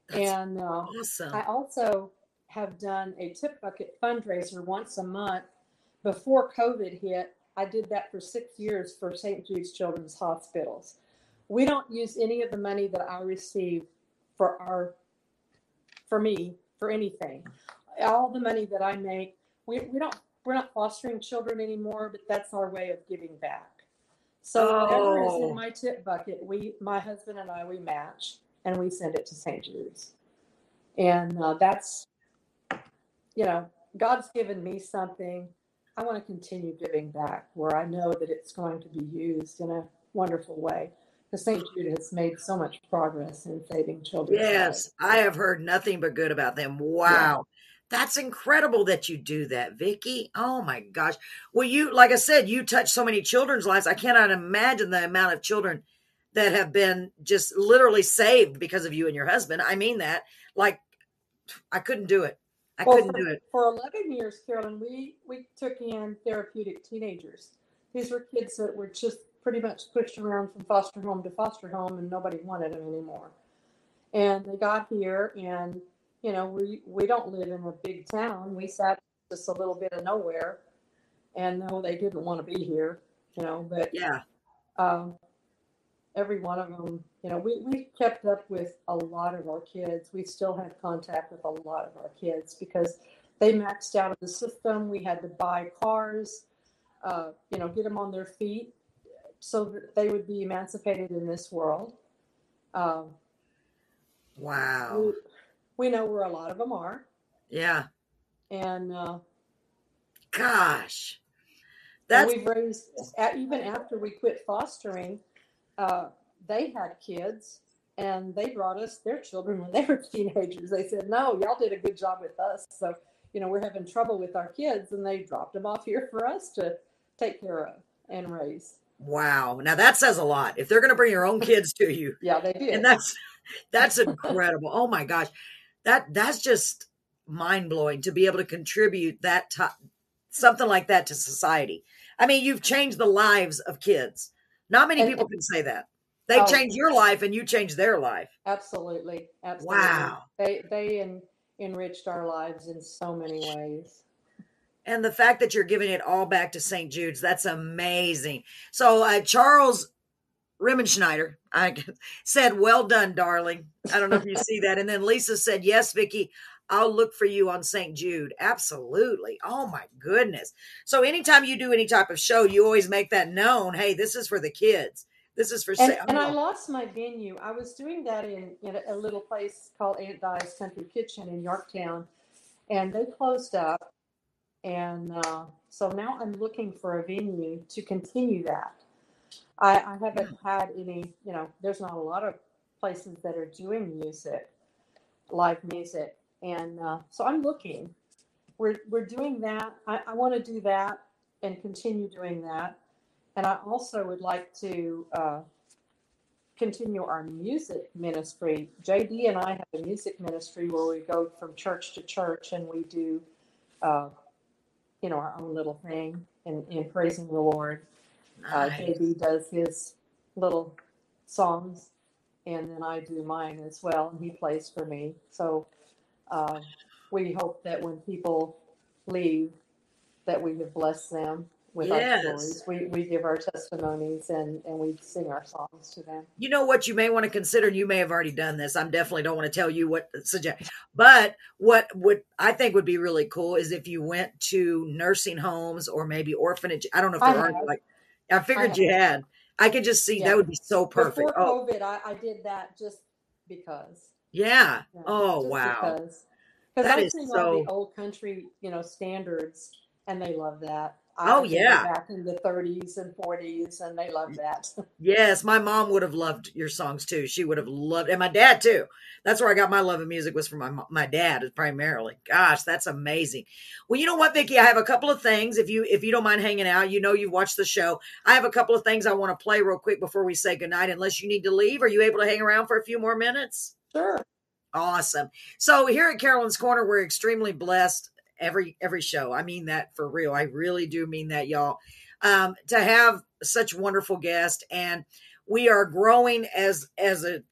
That's and awesome. I also have done a tip bucket fundraiser once a month. Before COVID hit, I did that for 6 years for St. Jude's Children's Hospitals. We don't use any of the money that I receive for anything. All the money that I make, we're not fostering children anymore, but that's our way of giving back. So whatever is in my tip bucket, my husband and I, we match and we send it to St. Jude's. And that's, you know, God's given me something. I want to continue giving back where I know that it's going to be used in a wonderful way. Because St. Jude has made so much progress in saving children. Yes, I have heard nothing but good about them. Wow. Yeah. That's incredible that you do that, Vickie. Oh my gosh. Well, you, like I said, you touch so many children's lives. I cannot imagine the amount of children that have been just literally saved because of you and your husband. I mean that. Like, I couldn't do it. I couldn't do it. For 11 years, Carolyn, we took in therapeutic teenagers. These were kids that were just pretty much pushed around from foster home to foster home, and nobody wanted them anymore. And they got here and you know, we don't live in a big town. We sat just a little bit of nowhere, and no, they didn't want to be here, you know, but yeah, every one of them, you know, we kept up with a lot of our kids. We still have contact with a lot of our kids because they maxed out of the system. We had to buy cars, you know, get them on their feet so that they would be emancipated in this world. Wow. We know where a lot of them are. Yeah. And gosh, that's and we've raised even after we quit fostering. They had kids, and they brought us their children when they were teenagers. They said, "No, y'all did a good job with us, so you know we're having trouble with our kids," and they dropped them off here for us to take care of and raise. Wow. Now that says a lot. If they're going to bring your own kids to you, yeah, they did, and that's incredible. Oh my gosh. That's just mind blowing to be able to contribute that something like that to society. I mean, you've changed the lives of kids. Not many people can say that. They change your life and you change their life. Absolutely. Absolutely. Wow. They enriched our lives in so many ways. And the fact that you're giving it all back to St. Jude's, that's amazing. So Charles Riemenschneider said, well done, darling. I don't know if you see that. And then Lisa said, yes, Vickie, I'll look for you on St. Jude. Absolutely. Oh, my goodness. So anytime you do any type of show, you always make that known. Hey, this is for the kids. This is for sale. And I lost my venue. I was doing that in a little place called Aunt Di's Country Kitchen in Yorktown. And they closed up. And so now I'm looking for a venue to continue that. I haven't had any, there's not a lot of places that are doing music, live music. And so I'm looking. We're doing that. I want to do that and continue doing that. And I also would like to continue our music ministry. J.D. and I have a music ministry where we go from church to church and we do, our own little thing in praising the Lord. Nice. J.D. does his little songs, and then I do mine as well, and he plays for me. So we hope that when people leave, that we have blessed them with our stories. We give our testimonies and we sing our songs to them. You know what you may want to consider, and you may have already done this. I definitely don't want to tell you what suggest, but I think would be really cool is if you went to nursing homes or maybe orphanage. I don't know if there are I figured you had. I could just see that would be so perfect. Before COVID, I did that just because. Yeah. You know, oh, wow. Because I sing all the old country, standards, and they love that. Back in the 30s and 40s, and they loved that. Yes, my mom would have loved your songs too. She would have loved, and my dad too. That's where I got my love of music, was from my dad primarily. Gosh, that's amazing. Well, you know what, Vickie, I have a couple of things. If you don't mind hanging out, you've watched the show. I have a couple of things I want to play real quick before we say goodnight. Unless you need to leave, are you able to hang around for a few more minutes? Sure. Awesome. So here at Carolyn's Corner, we're extremely blessed. Every show. I mean that for real. I really do mean that, y'all. To have such wonderful guests, and we are growing as a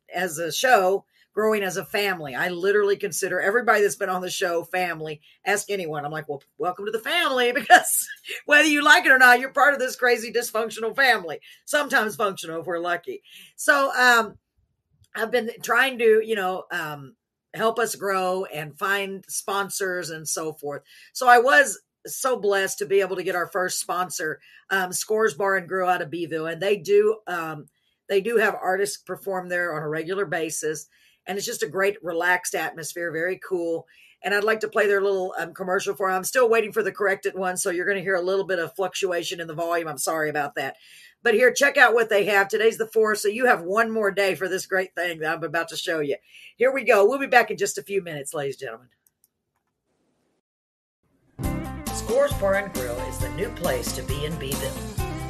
show, growing as a family. I literally consider everybody that's been on the show family. Ask anyone. I'm like, well, welcome to the family, because whether you like it or not, you're part of this crazy dysfunctional family. Sometimes functional if we're lucky. So I've been trying to, help us grow and find sponsors and so forth. So I was so blessed to be able to get our first sponsor, Scores Bar and Grill out of Beeville. And they do have artists perform there on a regular basis. And it's just a great relaxed atmosphere. Very cool. And I'd like to play their little commercial for them. I'm still waiting for the corrected one. So you're going to hear a little bit of fluctuation in the volume. I'm sorry about that. But here, check out what they have. Today's the 4th, so you have one more day for this great thing that I'm about to show you. Here we go. We'll be back in just a few minutes, ladies and gentlemen. Scores Bar and Grill is the new place to be in Beeville.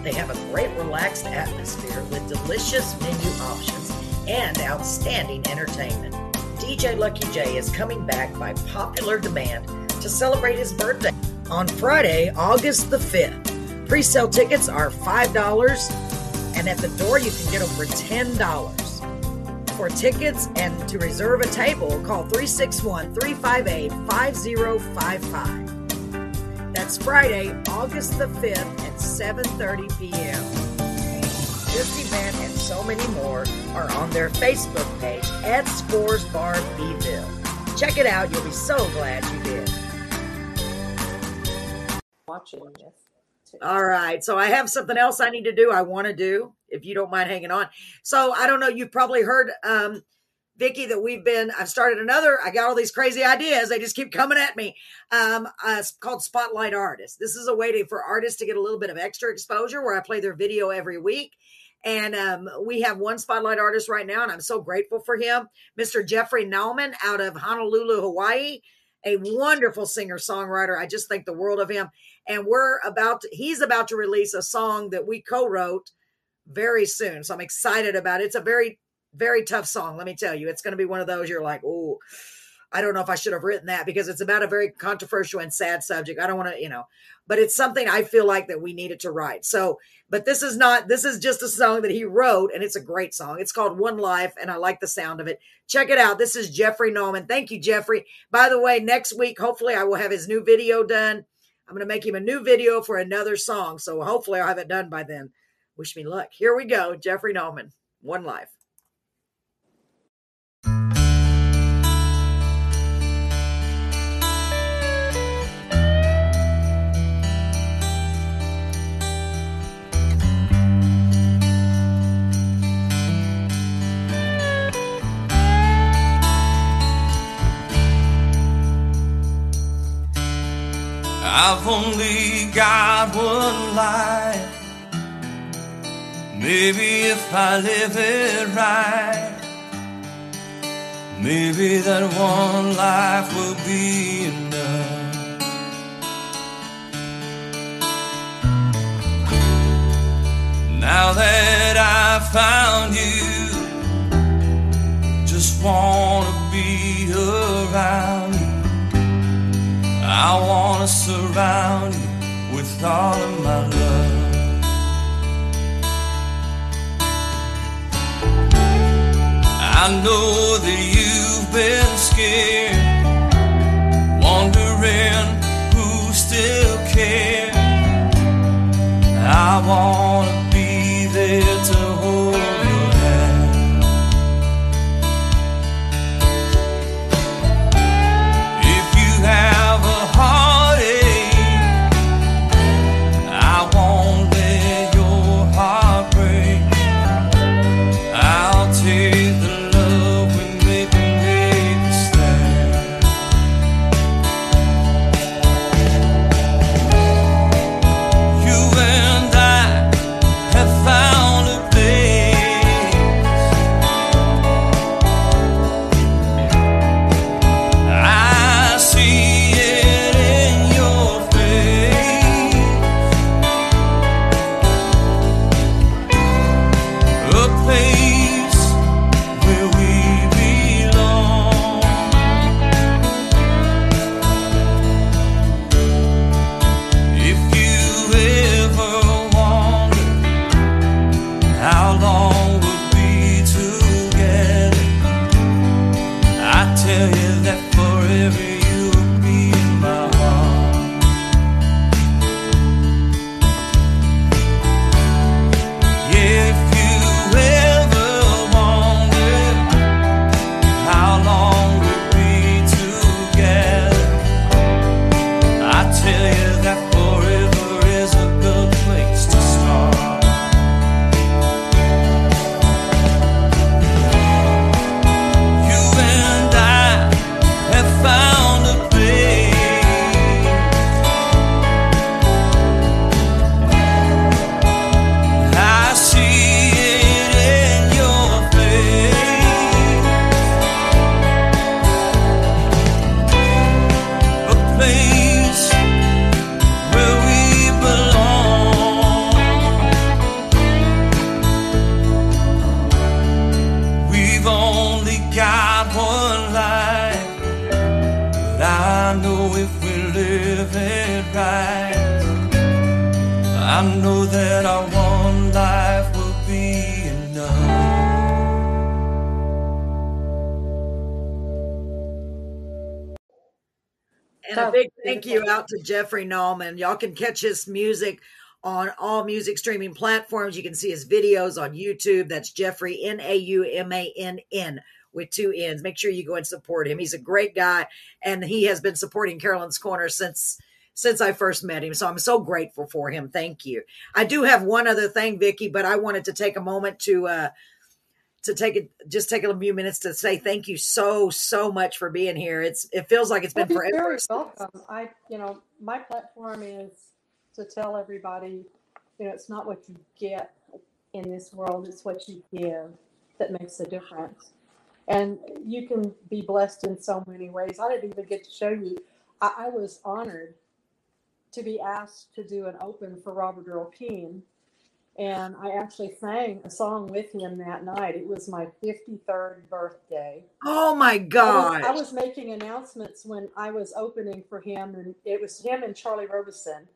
They have a great relaxed atmosphere with delicious menu options and outstanding entertainment. DJ Lucky J is coming back by popular demand to celebrate his birthday on Friday, August the 5th. Pre-sale tickets are $5, and at the door you can get them for $10. For tickets and to reserve a table, call 361-358-5055. That's Friday, August the 5th at 7:30 p.m. This event and so many more are on their Facebook page at Scores Bar Beeville. Check it out. You'll be so glad you did. Watching this. All right. So I have something else I need to do. I want to do, if you don't mind hanging on. So I don't know. You've probably heard, Vickie, that I've started another. I got all these crazy ideas. They just keep coming at me. It's called Spotlight Artists. This is a way for artists to get a little bit of extra exposure, where I play their video every week. And we have one spotlight artist right now, and I'm so grateful for him, Mr. Jeffrey Nauman out of Honolulu, Hawaii. A wonderful singer-songwriter. I just think the world of him. And he's about to release a song that we co-wrote very soon. So I'm excited about it. It's a very, very tough song. Let me tell you, it's going to be one of those you're like, oh, I don't know if I should have written that because it's about a very controversial and sad subject. I don't want to, but it's something I feel like that we needed to write. So, but this is just a song that he wrote, and it's a great song. It's called One Life, and I like the sound of it. Check it out. This is Jeffrey Nauman. Thank you, Jeffrey. By the way, next week, hopefully I will have his new video done. I'm going to make him a new video for another song. So hopefully I'll have it done by then. Wish me luck. Here we go. Jeffrey Nauman, One Life. I've only got one life. Maybe if I live it right, maybe that one life will be enough. Now that I've found you, just wanna be around you. I wanna surround you with all of my love. I know that you've been scared, wondering who still cares. I wanna be there to hold your hand. If you have a heartache, I won't let your heart break. I'll take the out to Jeffrey Nauman. Y'all can catch his music on all music streaming platforms. You can see his videos on YouTube. That's Jeffrey, Naumann, with two N's. Make sure you go and support him. He's a great guy, and he has been supporting Carolyn's Corner since I first met him. So I'm so grateful for him. Thank you. I do have one other thing, Vickie, but I wanted to take a moment to take a few minutes to say thank you so much for being here. It feels like it's been forever. You're very welcome. My platform is to tell everybody, it's not what you get in this world, it's what you give that makes the difference. And you can be blessed in so many ways. I didn't even get to show you. I was honored to be asked to do an open for Robert Earl Keen And I actually sang a song with him that night. It was my 53rd birthday. Oh, my God. I was making announcements when I was opening for him, and it was him and Charlie Robeson.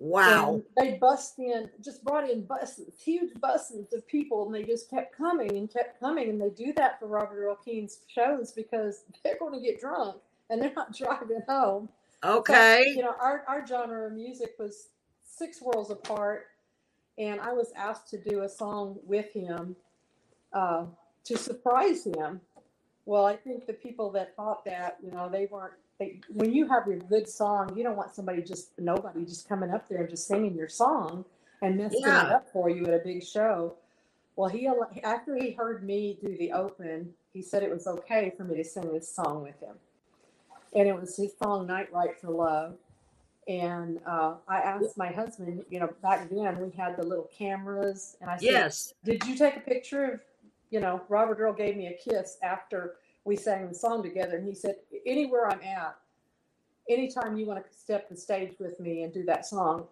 Wow. And they brought in buses, huge buses of people, and they just kept coming. And they do that for Robert Earl Keene's shows because they're going to get drunk and they're not driving home. Okay. So, you know, our genre of music was six worlds apart. And I was asked to do a song with him to surprise him. Well, I think the people that thought that, you know, when you have your good song, you don't want nobody just coming up there and just singing your song and messing it up for you at a big show. Well, after he heard me do the open, he said it was okay for me to sing this song with him. And it was his song, Night Light for Love. And I asked my husband, you know, back then we had the little cameras. And I said, yes. Did you take a picture of, you know, Robert Earl gave me a kiss after we sang the song together. And he said, anywhere I'm at, anytime you want to step the stage with me and do that song,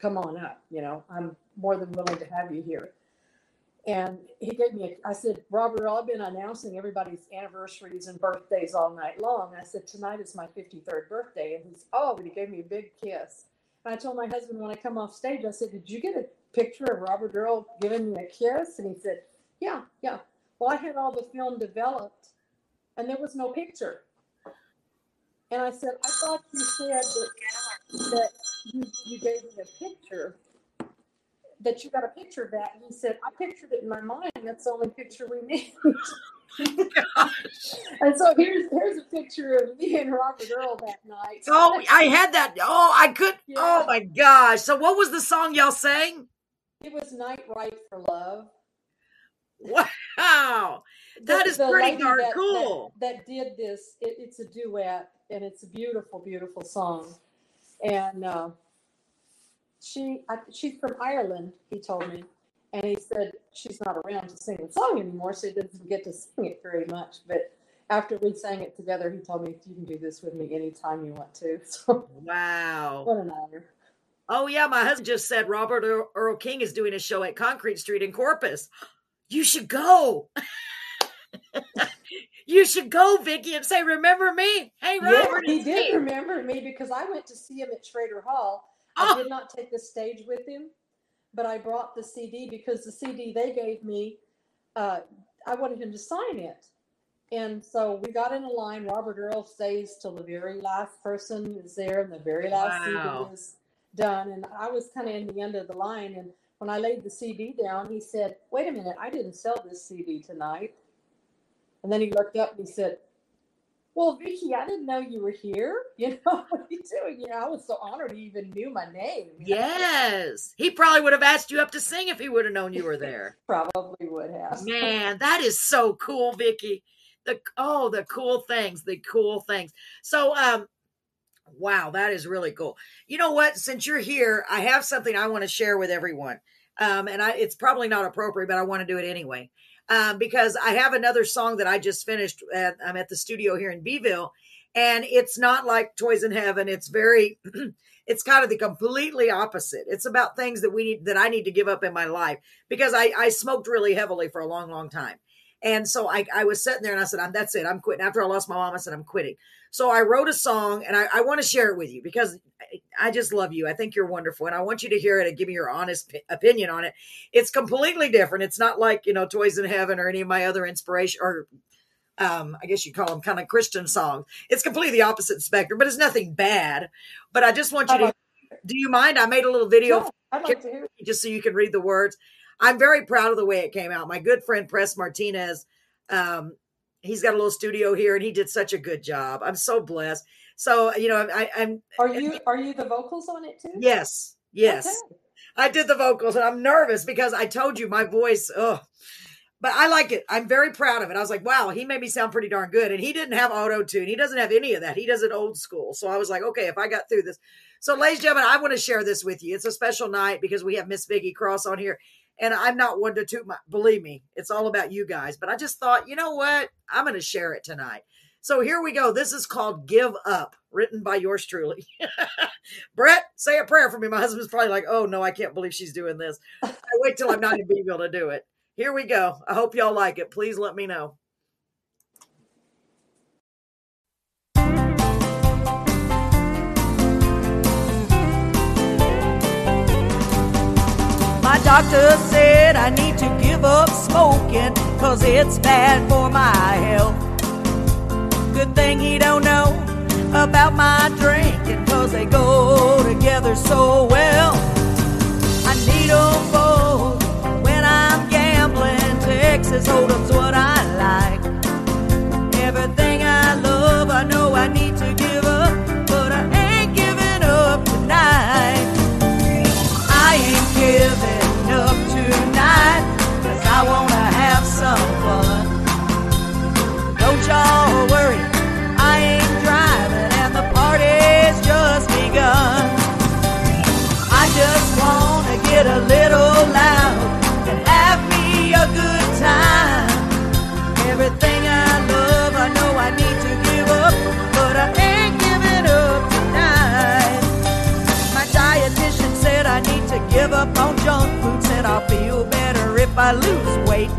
come on up. You know, I'm more than willing to have you here. And he gave me I said, Robert, I've been announcing everybody's anniversaries and birthdays all night long. I said, tonight is my 53rd birthday. And he's, oh, and he gave me a big kiss. And I told my husband when I come off stage, I said, did you get a picture of Robert Earl giving me a kiss? And he said, yeah. Well, I had all the film developed, and there was no picture. And I said, I thought you said that you gave me a picture. That you got a picture of that. And he said, I pictured it in my mind. That's the only picture we need. And so here's a picture of me and Robert Earl that night. Oh, I had that. Oh, I could. Yeah. Oh, my gosh. So what was the song y'all sang? It was Night Right for Love. Wow. That is pretty darn cool. That did this. It's a duet, and it's a beautiful, beautiful song. And, she's from Ireland, he told me, and he said she's not around to sing the song anymore, so he doesn't get to sing it very much. But after we sang it together, he told me, you can do this with me anytime you want to. So, wow. What an honor. Oh, yeah, my husband just said Robert Earl King is doing a show at Concrete Street in Corpus. You should go. You should go, Vickie, and say, remember me? Hey, Robert. Yeah, he did remember me because I went to see him at Schrader Hall. I did not take the stage with him, but I brought the CD because the CD they gave me, I wanted him to sign it. And so we got in a line. Robert Earl stays till the very last person is there and the very last CD is done. And I was kind of in the end of the line. And when I laid the CD down, he said, wait a minute, I didn't sell this CD tonight. And then he looked up and he said, well, Vickie, I didn't know you were here. You know, what are you doing? You know, I was so honored he even knew my name. Yes. Know? He probably would have asked you up to sing if he would have known you were there. Probably would have. Man, that is so cool, Vickie. The cool things, the cool things. So, wow, that is really cool. You know what? Since you're here, I have something I want to share with everyone. It's probably not appropriate, but I want to do it anyway. Because I have another song that I just finished. I'm at the studio here in Beeville, and it's not like Toys in Heaven. It's very, it's kind of the completely opposite. It's about things that I need to give up in my life because I smoked really heavily for a long, long time. And so I was sitting there and I said, that's it. I'm quitting. After I lost my mom, I said, I'm quitting. So I wrote a song and I want to share it with you because I just love you. I think you're wonderful. And I want you to hear it and give me your honest opinion on it. It's completely different. It's not like, you know, Toys in Heaven or any of my other inspiration or I guess you call them kind of Christian songs. It's completely the opposite spectrum, but it's nothing bad. But I just want you do you mind? I made a little video just so you can read the words. I'm very proud of the way it came out. My good friend, Press Martinez, he's got a little studio here, and he did such a good job. I'm so blessed. So, you know, I'm. Are you the vocals on it, too? Yes. Okay. I did the vocals, and I'm nervous because I told you my voice, but I like it. I'm very proud of it. I was like, wow, he made me sound pretty darn good. And he didn't have auto-tune. He doesn't have any of that. He does it old school. So I was like, okay, if I got through this. So, ladies and gentlemen, I want to share this with you. It's a special night because we have Miss Vickie Cross on here. And I'm not one to toot my, believe me, it's all about you guys. But I just thought, you know what? I'm going to share it tonight. So here we go. This is called Give Up, written by yours truly. Brett, say a prayer for me. My husband's probably like, oh no, I can't believe she's doing this. I wait till I'm not in Beeville to do it. Here we go. I hope y'all like it. Please let me know. My doctor said I need to give up smoking, cause it's bad for my health. Good thing he don't know about my drinking, cause they go together so well. I need 'em both when I'm gambling. Texas Hold'em's what I like. Everything I love, I know I need to give up, but I ain't giving up tonight. I ain't giving up tonight, cause I wanna have some fun. Don't y'all worry, a little loud and have me a good time. Everything I love, I know I need to give up, but I ain't giving up tonight. My dietitian said I need to give up on junk food. Said I'll feel better if I lose weight.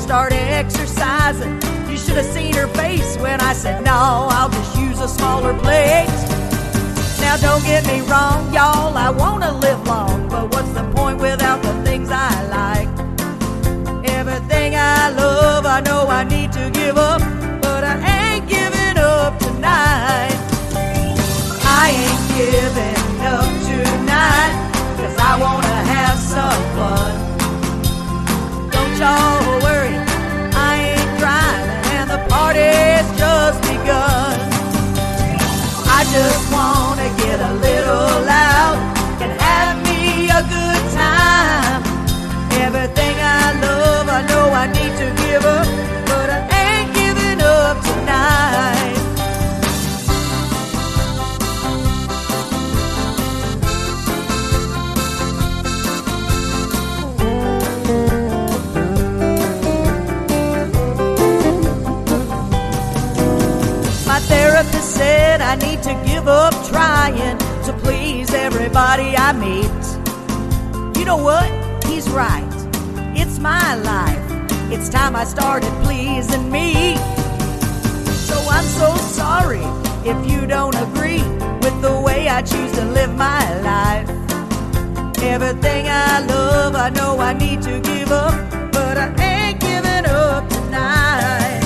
Started exercising. You should have seen her face when I said no, I'll just use a smaller plate. Now don't get me wrong, y'all, I wanna live long, but what's the point without the things I like? Everything I love, I know I need to give up, but I ain't giving up tonight. I ain't giving up tonight, cause I wanna have some fun. Don't y'all worry, I ain't driving and the party's just begun. I just wanna get a little loud and have me a good time. Everything I love, I know I need to give up, but I ain't giving up tonight. Therapist said I need to give up trying to please everybody I meet. You know what? He's right. It's my life. It's time I started pleasing me. So I'm so sorry if you don't agree with the way I choose to live my life. Everything I love, I know I need to give up, but I ain't giving up tonight.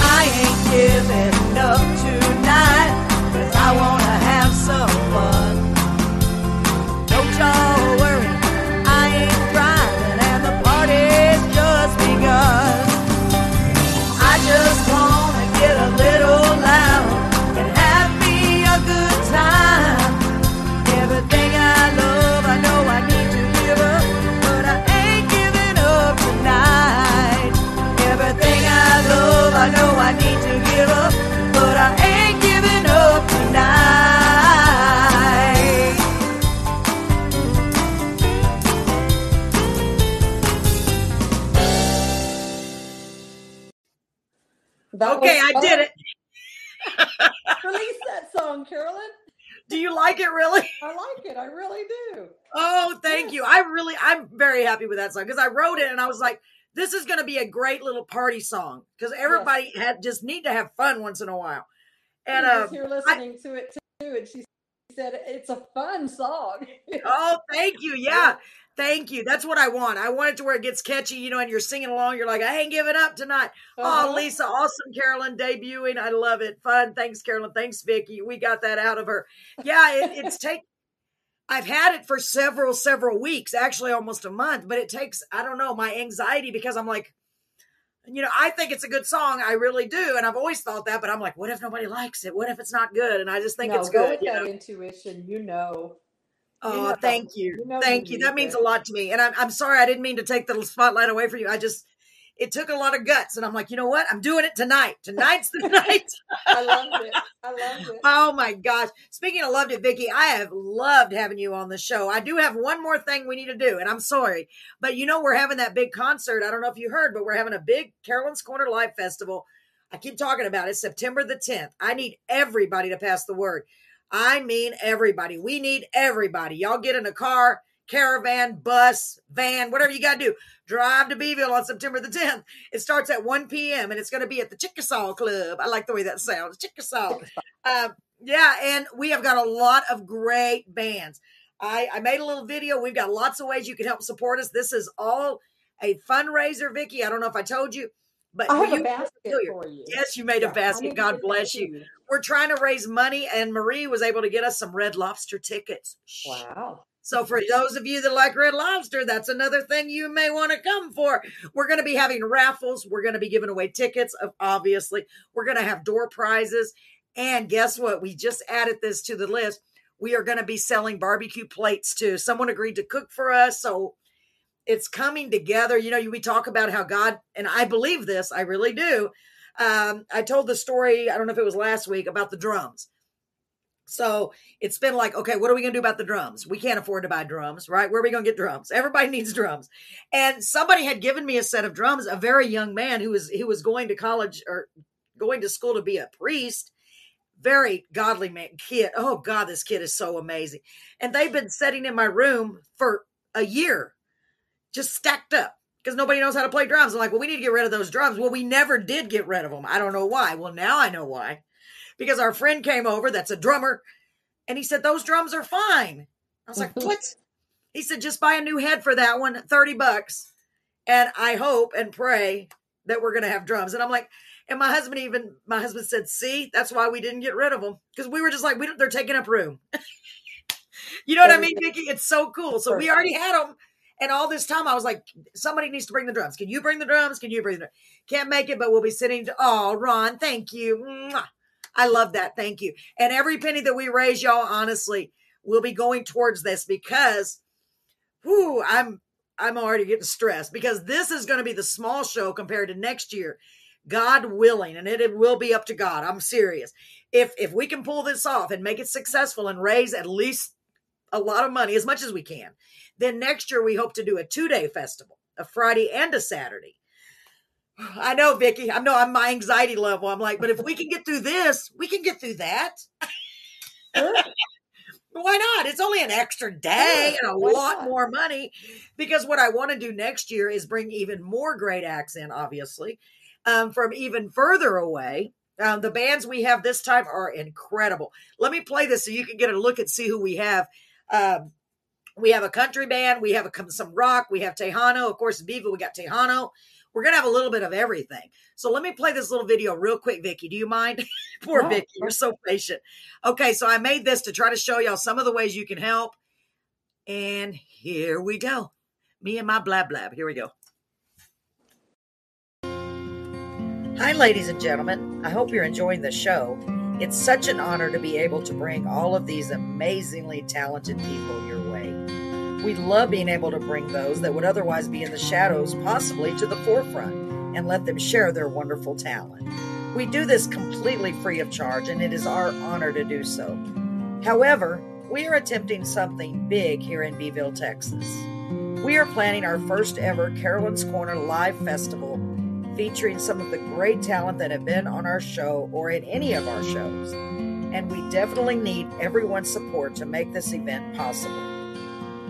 I ain't giving up tonight, cause I wanna have some fun. Don't y'all worry, I ain't driving and the party's just begun. I just wanna get a little loud and have me a good time. Everything I love, I know I need to give up, but I ain't giving up tonight. Everything I love, I know I need to give up, but I ain't giving up tonight. Okay, I did it. Release that song, Carolyn. Do you like it, really? I like it. I really do. Oh, thank you. I'm very happy with that song because I wrote it and I was like, this is going to be a great little party song because everybody just need to have fun once in a while. And you're listening to it too, and she said it's a fun song. Oh, thank you. Yeah, thank you. That's what I want. I want it to where it gets catchy, you know, and you're singing along. You're like, I ain't giving up tonight. Oh, Lisa, awesome, Carolyn, debuting. I love it. Fun. Thanks, Carolyn. Thanks, Vickie. We got that out of her. Yeah, I've had it for several weeks, actually almost a month, but it takes, I don't know, my anxiety because I'm like, you know, I think it's a good song. I really do. And I've always thought that, but I'm like, what if nobody likes it? What if it's not good? And I just think it's good. Go with that intuition, you know. Oh, thank you. Thank you. That means a lot to me. And I'm sorry, I didn't mean to take the little spotlight away from you. It took a lot of guts. And I'm like, you know what? I'm doing it tonight. Tonight's the night. I loved it. I loved it. Oh, my gosh. Speaking of loved it, Vickie, I have loved having you on the show. I do have one more thing we need to do, and I'm sorry. But, you know, we're having that big concert. I don't know if you heard, but we're having a big Carolyn's Corner Live Festival. I keep talking about it, September the 10th. I need everybody to pass the word. I mean everybody. We need everybody. Y'all get in a car, caravan, bus, van, whatever you got to do. Drive to Beeville on September the 10th. It starts at 1 p.m. and it's going to be at the Chickasaw Club. I like the way that sounds, Chickasaw. Yeah, and we have got a lot of great bands. I made a little video. We've got lots of ways you can help support us. This is all a fundraiser, Vickie. I don't know if I told you. But I have a basket for you. Yes, you made a basket. God bless you. We're trying to raise money, and Marie was able to get us some Red Lobster tickets. Wow. So for those of you that like Red Lobster, that's another thing you may want to come for. We're going to be having raffles. We're going to be giving away tickets, obviously. We're going to have door prizes. And guess what? We just added this to the list. We are going to be selling barbecue plates, too. Someone agreed to cook for us, so it's coming together. You know, we talk about how God, and I believe this, I really do. I told the story, I don't know if it was last week, about the drums. So it's been like, okay, what are we going to do about the drums? We can't afford to buy drums, right? Where are we going to get drums? Everybody needs drums. And somebody had given me a set of drums, a very young man who was going to college or going to school to be a priest. Very godly man, kid. Oh God, this kid is so amazing. And they've been sitting in my room for a year. Just stacked up because nobody knows how to play drums. I'm like, well, we need to get rid of those drums. Well, we never did get rid of them. I don't know why. Well, now I know why. Because our friend came over, that's a drummer, and he said, those drums are fine. I was like, what? He said, just buy a new head for that one, $30. And I hope and pray that we're going to have drums. And I'm like, and my husband said, see, that's why we didn't get rid of them. Because we were just like, they're taking up room. You know what I mean, Vickie? It's so cool. So we already had them. And all this time, I was like, somebody needs to bring the drums. Can you bring the drums? Can't make it, but we'll be sitting. Oh, Ron, thank you. I love that. Thank you. And every penny that we raise, y'all, honestly, will be going towards this because, whoo, I'm already getting stressed because this is going to be the small show compared to next year, God willing. And it will be up to God. I'm serious. If we can pull this off and make it successful and raise at least a lot of money, as much as we can, then next year, we hope to do a 2-day festival, a Friday and a Saturday. I know, Vickie. I know I'm my anxiety level. I'm like, but if we can get through this, we can get through that. Sure. Why not? It's only an extra day and a lot more money. Because what I want to do next year is bring even more great acts in, obviously, from even further away. The bands we have this time are incredible. Let me play this so you can get a look and see who we have. We have a country band. We have some rock. We have Tejano. Of course, Viva, we got Tejano. We're going to have a little bit of everything. So let me play this little video real quick, Vickie. Do you mind? Poor Vickie. You're so patient. Okay, so I made this to try to show y'all some of the ways you can help. And here we go. Me and my blab blab. Here we go. Hi, ladies and gentlemen. I hope you're enjoying the show. It's such an honor to be able to bring all of these amazingly talented people your way. We love being able to bring those that would otherwise be in the shadows, possibly to the forefront, and let them share their wonderful talent. We do this completely free of charge, and it is our honor to do so. However, we are attempting something big here in Beeville, Texas. We are planning our first ever Carolyn's Corner Live Festival, featuring some of the great talent that have been on our show or in any of our shows. And we definitely need everyone's support to make this event possible.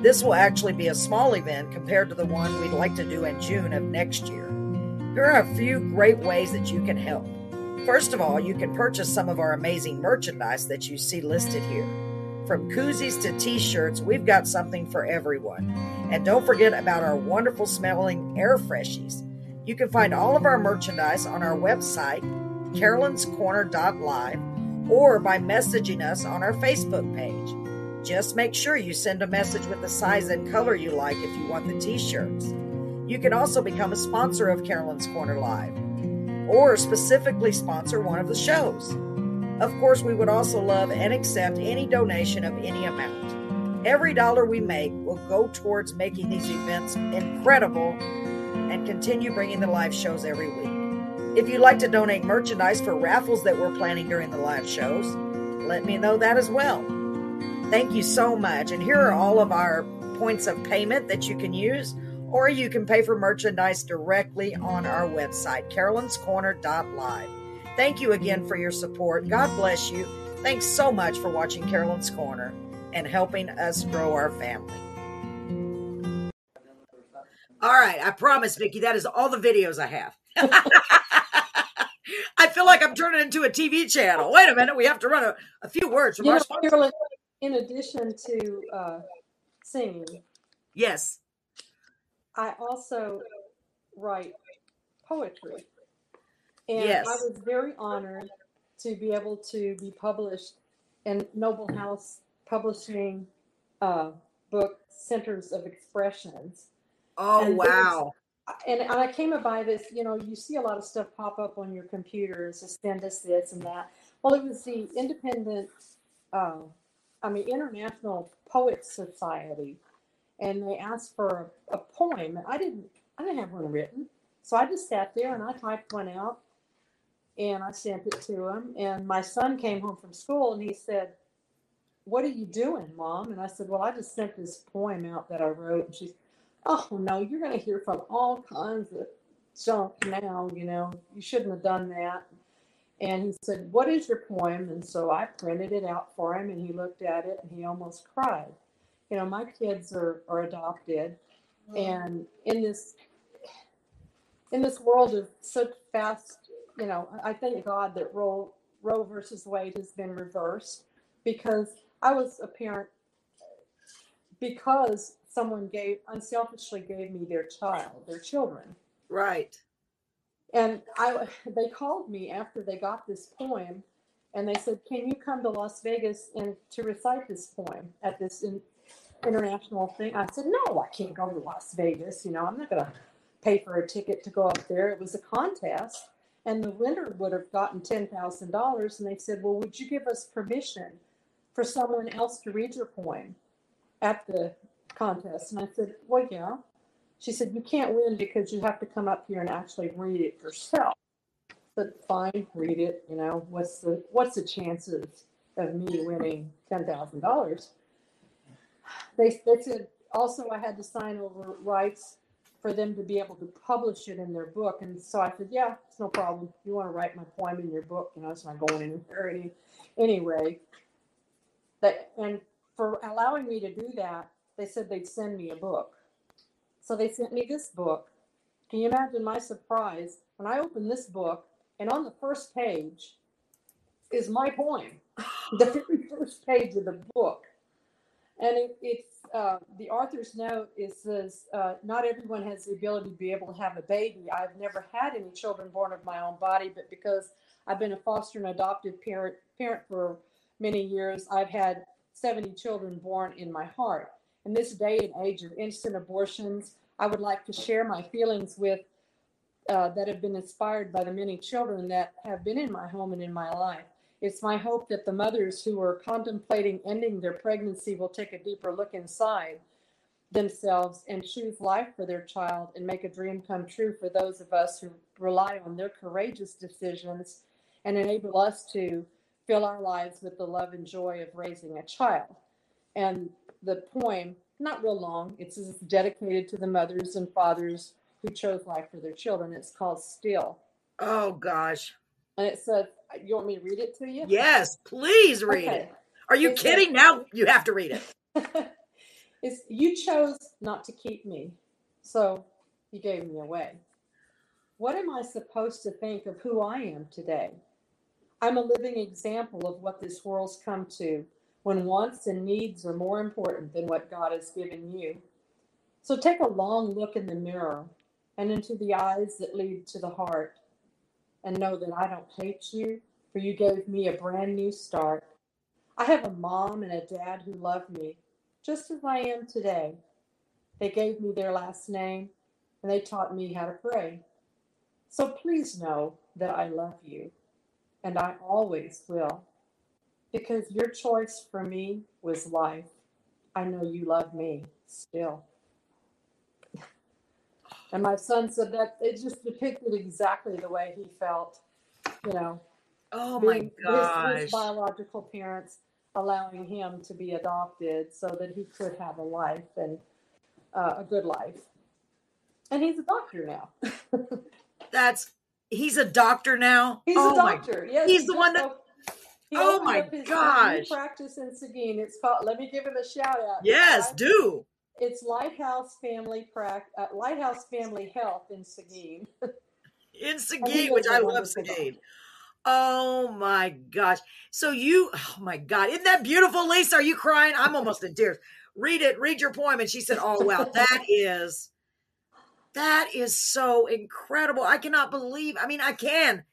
This will actually be a small event compared to the one we'd like to do in June of next year. There are a few great ways that you can help. First of all, you can purchase some of our amazing merchandise that you see listed here. From koozies to t-shirts, we've got something for everyone. And don't forget about our wonderful smelling air freshies. You can find all of our merchandise on our website, carolynscorner.live, or by messaging us on our Facebook page. Just make sure you send a message with the size and color you like if you want the t-shirts. You can also become a sponsor of Carolyn's Corner Live, or specifically sponsor one of the shows. Of course, we would also love and accept any donation of any amount. Every dollar we make will go towards making these events incredible and continue bringing the live shows every week. If you'd like to donate merchandise for raffles that we're planning during the live shows, let me know that as well. Thank you so much. And here are all of our points of payment that you can use, or you can pay for merchandise directly on our website, carolynscorner.live. Thank you again for your support. God bless you. Thanks so much for watching Carolyn's Corner and helping us grow our family. All right. I promise, Vickie, that is all the videos I have. I feel like I'm turning into a TV channel. Wait a minute. We have to run a few words from our sponsor. Carolyn, in addition to singing. Yes. I also write poetry. And yes. I was very honored to be able to be published in Noble House Publishing book, Centers of Expressions. Oh, and wow. And I came by this, you know, you see a lot of stuff pop up on your computer and send us this and that. Well, it was the Independent, International Poets Society. And they asked for a poem. I didn't have one written. So I just sat there and I typed one out and I sent it to him. And my son came home from school and he said, "What are you doing, Mom?" And I said, "Well, I just sent this poem out that I wrote." And she's, "Oh, no, you're going to hear from all kinds of junk now, you know, you shouldn't have done that." And he said, "What is your poem?" And so I printed it out for him and he looked at it and he almost cried. You know, my kids are adopted. And in this world of such fast, you know, I thank God that Roe versus Wade has been reversed, because I was a parent because someone unselfishly gave me their children. Right. And they called me after they got this poem and they said, "Can you come to Las Vegas and to recite this poem at this international thing?" I said, "No, I can't go to Las Vegas. You know, I'm not going to pay for a ticket to go up there." It was a contest and the winner would have gotten $10,000. And they said, "Well, would you give us permission for someone else to read your poem at the contest?" And I said, "Well, yeah." She said, "You can't win because you have to come up here and actually read it yourself." But fine, read it. You know, what's the chances of me winning $10,000? They said also I had to sign over rights for them to be able to publish it in their book. And so I said, "Yeah, it's no problem. You want to write my poem in your book, you know, it's not going anywhere anyway." And for allowing me to do that, they said they'd send me a book. So they sent me this book. Can you imagine my surprise when I opened this book and on the first page is my poem, the very first page of the book. And it's the author's note says, "Not everyone has the ability to be able to have a baby. I've never had any children born of my own body, but because I've been a foster and adoptive parent for many years, I've had 70 children born in my heart. In this day and age of instant abortions, I would like to share my feelings with that have been inspired by the many children that have been in my home and in my life. It's my hope that the mothers who are contemplating ending their pregnancy will take a deeper look inside themselves and choose life for their child and make a dream come true for those of us who rely on their courageous decisions and enable us to fill our lives with the love and joy of raising a child." And the poem, not real long, it's dedicated to the mothers and fathers who chose life for their children. It's called Still. Oh, gosh. And it says, you want me to read it to you? Yes, please read it. Are you kidding? Now you have to read it. It's, "You chose not to keep me, so you gave me away. What am I supposed to think of who I am today? I'm a living example of what this world's come to when wants and needs are more important than what God has given you. So take a long look in the mirror and into the eyes that lead to the heart. And know that I don't hate you, for you gave me a brand new start. I have a mom and a dad who love me, just as I am today. They gave me their last name, and they taught me how to pray. So please know that I love you, and I always will. Because your choice for me was life. I know you love me still." And my son said that it just depicted exactly the way he felt, you know. Oh, my gosh. His biological parents allowing him to be adopted so that he could have a life and a good life. And he's a doctor now. That's he's a doctor now. He's a doctor. Yes, he's the one that. Oh my gosh! Practice in Seguin. It's called. Let me give him a shout out. Yes, do. It's Lighthouse Family Lighthouse Family Health in Seguin. In Seguin, which I love Seguin. Oh my gosh! So you, oh my God, isn't that beautiful, Lisa? Are you crying? I'm almost in tears. Read it. Read your poem. And she said, "Oh wow, that is so incredible. I cannot believe. I mean, I can."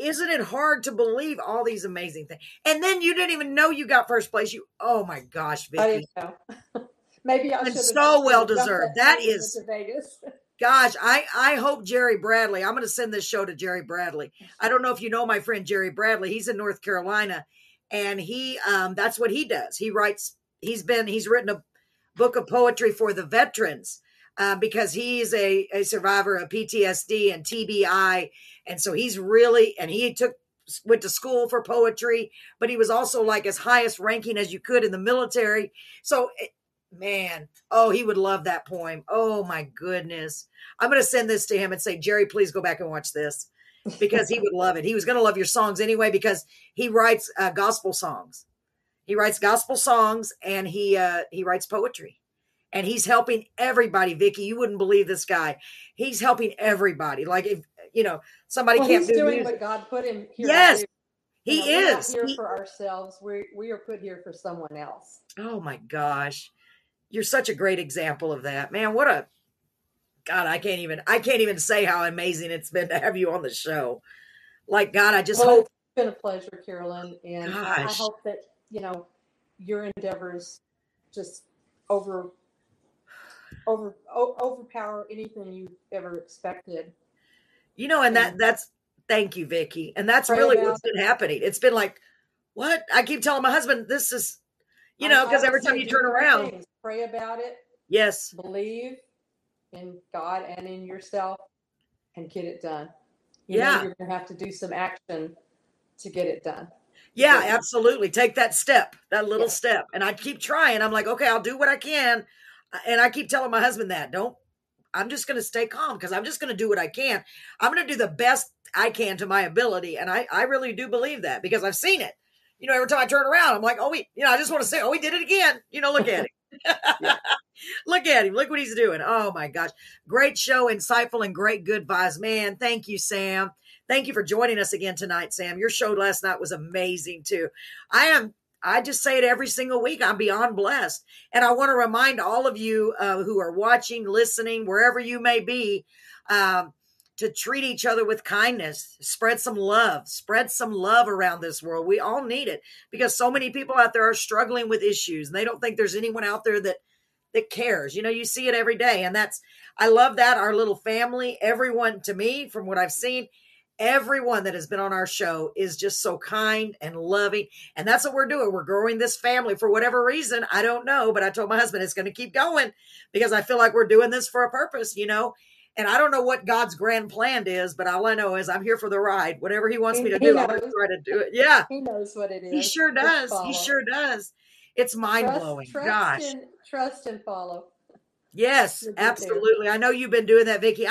Isn't it hard to believe all these amazing things? And then you didn't even know you got first place. You, oh my gosh, Vickie. I didn't know. Maybe I should have. So well deserved. That is, Vegas. Gosh, I hope Jerry Bradley, I'm going to send this show to Jerry Bradley. I don't know if you know my friend Jerry Bradley. He's in North Carolina and he, that's what he does. He writes, he's written a book of poetry for the veterans. Because he's a survivor of PTSD and TBI. And so he's really, and he went to school for poetry, but he was also like as highest ranking as you could in the military. So man, oh, he would love that poem. Oh my goodness. I'm going to send this to him and say, Jerry, please go back and watch this because he would love it. He was going to love your songs anyway, because he writes gospel songs. He writes gospel songs and he writes poetry. And he's helping everybody, Vickie. You wouldn't believe this guy. He's helping everybody. Like if you know somebody can't he's doing what God put him here. Yes, he is. We're not here for ourselves. We are put here for someone else. Oh my gosh, you're such a great example of that, man. What a God! I can't even say how amazing it's been to have you on the show. Like God, I just hope it's been a pleasure, Carolyn, and gosh. I hope that you know your endeavors just overpower anything you ever expected. You know, and that's thank you, Vickie. And that's really what's been happening. It's been like, what? I keep telling my husband, this is, you know, because every time you turn around. Things. Pray about it. Yes. Believe in God and in yourself and get it done. You know, you're going to have to do some action to get it done. Yeah, absolutely. Take that step, that little step. And I keep trying. I'm like, okay, I'll do what I can. And I keep telling my husband that I'm just going to stay calm because I'm just going to do what I can. I'm going to do the best I can to my ability. And I really do believe that because I've seen it, you know, every time I turn around, I'm like, I just want to say, oh, he did it again. You know, look at him, look at him, look what he's doing. Oh my gosh. Great show. Insightful and great good vibes, man. Thank you, Sam. Thank you for joining us again tonight, Sam. Your show last night was amazing too. I just say it every single week. I'm beyond blessed. And I want to remind all of you who are watching, listening, wherever you may be, to treat each other with kindness, spread some love around this world. We all need it because so many people out there are struggling with issues and they don't think there's anyone out there that cares. You know, you see it every day. And I love that. Our little family, everyone to me, from what I've seen, everyone that has been on our show is just so kind and loving. And that's what we're doing. We're growing this family for whatever reason. I don't know, but I told my husband it's going to keep going because I feel like we're doing this for a purpose, you know? And I don't know what God's grand plan is, but all I know is I'm here for the ride. Whatever he wants me to do, I'm going to try to do it. Yeah. He knows what it is. He sure does. He sure does. It's mind-blowing. Gosh. Trust and follow. Yes, absolutely. I know you've been doing that, Vickie.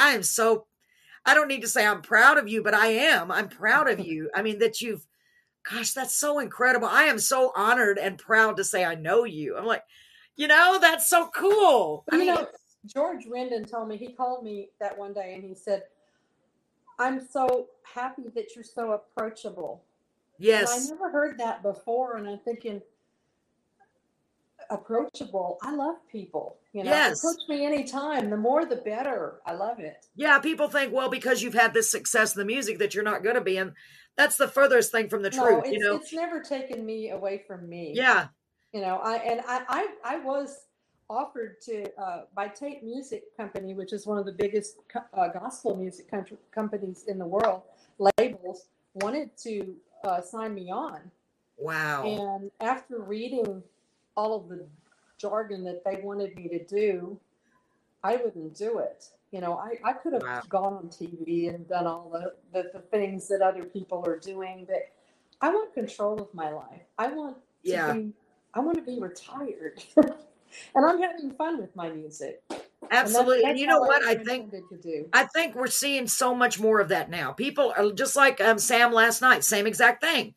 I don't need to say I'm proud of you, but I am. I'm proud of you. I mean, gosh, that's so incredible. I am so honored and proud to say I know you. I'm like, you know, that's so cool. I mean, George Rendon told me, he called me that one day and he said, I'm so happy that you're so approachable. Yes. And I never heard that before. And I'm thinking, approachable. I love people. You know, yes. Approach me anytime. The more, the better. I love it. Yeah, people think, well, because you've had this success in the music that you're not going to be, and that's the furthest thing from the truth. You know, it's never taken me away from me. Yeah, you know, I was offered to by Tate Music Company, which is one of the biggest gospel music companies in the world. Labels wanted to sign me on. Wow! And after reading all of the jargon that they wanted me to do, I wouldn't do it. You know, I could have gone on TV and done all the things that other people are doing, but I want control of my life. I want to be retired and I'm having fun with my music. Absolutely. And you know what? I think we're seeing so much more of that now. People are just like Sam last night, same exact thing.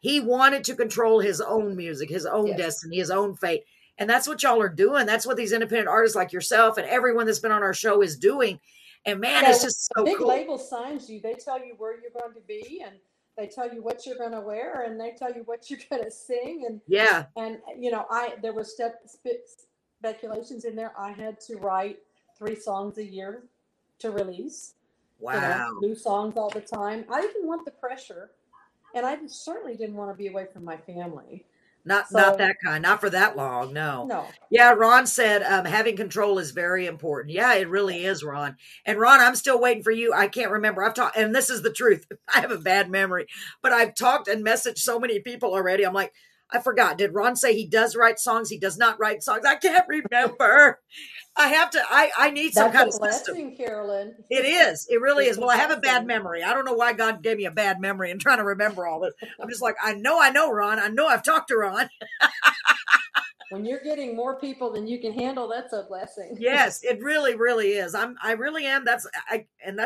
He wanted to control his own music, his own destiny, his own fate. And that's what y'all are doing. That's what these independent artists like yourself and everyone that's been on our show is doing. And man, it's just so cool. Big label signs you. They tell you where you're going to be, and they tell you what you're going to wear, and they tell you what you're going to sing. And you know, there were speculations in there. I had to write 3 songs a year to release. Wow. You know, new songs all the time. I didn't want the pressure, and I certainly didn't want to be away from my family. Not that kind. Not for that long. No. Yeah. Ron said, having control is very important. Yeah, it really is, Ron. And Ron, I'm still waiting for you. I can't remember. I've talked, and this is the truth. I have a bad memory, but I've talked and messaged so many people already. I'm like, I forgot. Did Ron say he does write songs? He does not write songs. I can't remember. I have to, I need some kind of system. That's a blessing, Carolyn. It is. It really is. Well, I have a bad memory. I don't know why God gave me a bad memory and trying to remember all this. I'm just like, I know, Ron. I know I've talked to Ron. When you're getting more people than you can handle, that's a blessing. Yes, it really, really is. I really am. That's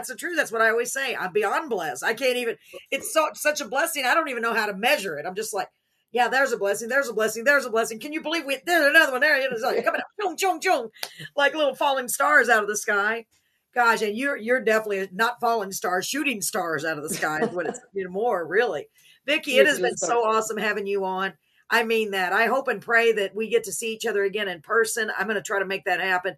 the truth. That's what I always say. I'm beyond blessed. I can't even, it's such a blessing. I don't even know how to measure it. I'm just like, yeah, there's a blessing. There's a blessing. There's a blessing. Can you believe there's another one there? It's like coming up, chung, chung, chung, like little falling stars out of the sky. Gosh, and you're definitely not falling stars, shooting stars out of the sky. Is what it's more really, Vickie. It has been so awesome having you on. I mean that. I hope and pray that we get to see each other again in person. I'm going to try to make that happen.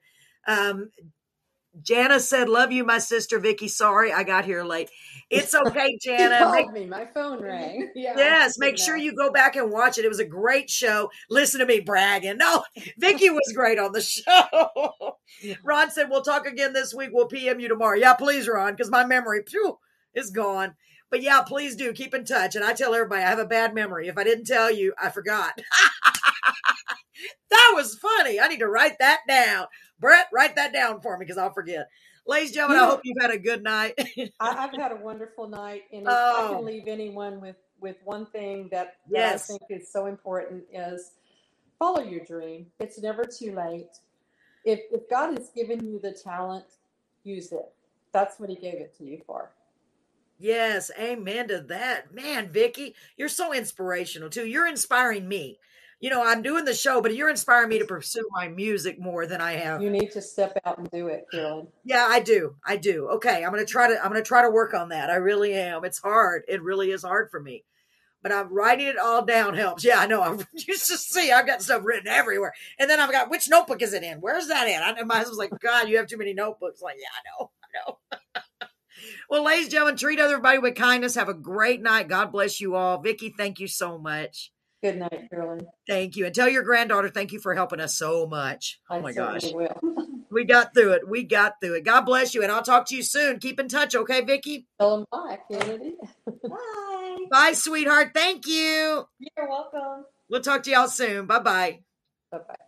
Jana said, love you, my sister, Vickie. Sorry, I got here late. It's okay, Jana. He called me. My phone rang. Yeah, yes, make sure you go back and watch it. It was a great show. Listen to me bragging. No, Vickie was great on the show. Ron said, we'll talk again this week. We'll PM you tomorrow. Yeah, please, Ron, because my memory is gone. But yeah, please do. Keep in touch. And I tell everybody, I have a bad memory. If I didn't tell you, I forgot. That was funny. I need to write that down. Brett, write that down for me because I'll forget. Ladies and gentlemen, I hope you've had a good night. I've had a wonderful night. And I can leave anyone with one thing that I think is so important is follow your dream. It's never too late. If God has given you the talent, use it. That's what he gave it to you for. Yes. Amen to that. Man, Vickie, you're so inspirational too. You're inspiring me. You know, I'm doing the show, but you're inspiring me to pursue my music more than I have. You need to step out and do it, Carolyn. Yeah, I do. Okay, I'm gonna try to work on that. I really am. It's hard. It really is hard for me. But I'm writing it all down helps. Yeah, I know. I'm used to see. I've got stuff written everywhere, and then I've got which notebook is it in? Where's that in? And my husband's like, God, you have too many notebooks. Like, yeah, I know. Well, ladies and gentlemen, treat everybody with kindness. Have a great night. God bless you all. Vickie, thank you so much. Good night, Carolyn. Thank you. And tell your granddaughter, thank you for helping us so much. Oh, my gosh. We got through it. God bless you. And I'll talk to you soon. Keep in touch. Okay, Vickie? Oh, bye, Kennedy. Bye. Bye, sweetheart. Thank you. You're welcome. We'll talk to y'all soon. Bye-bye. Bye-bye.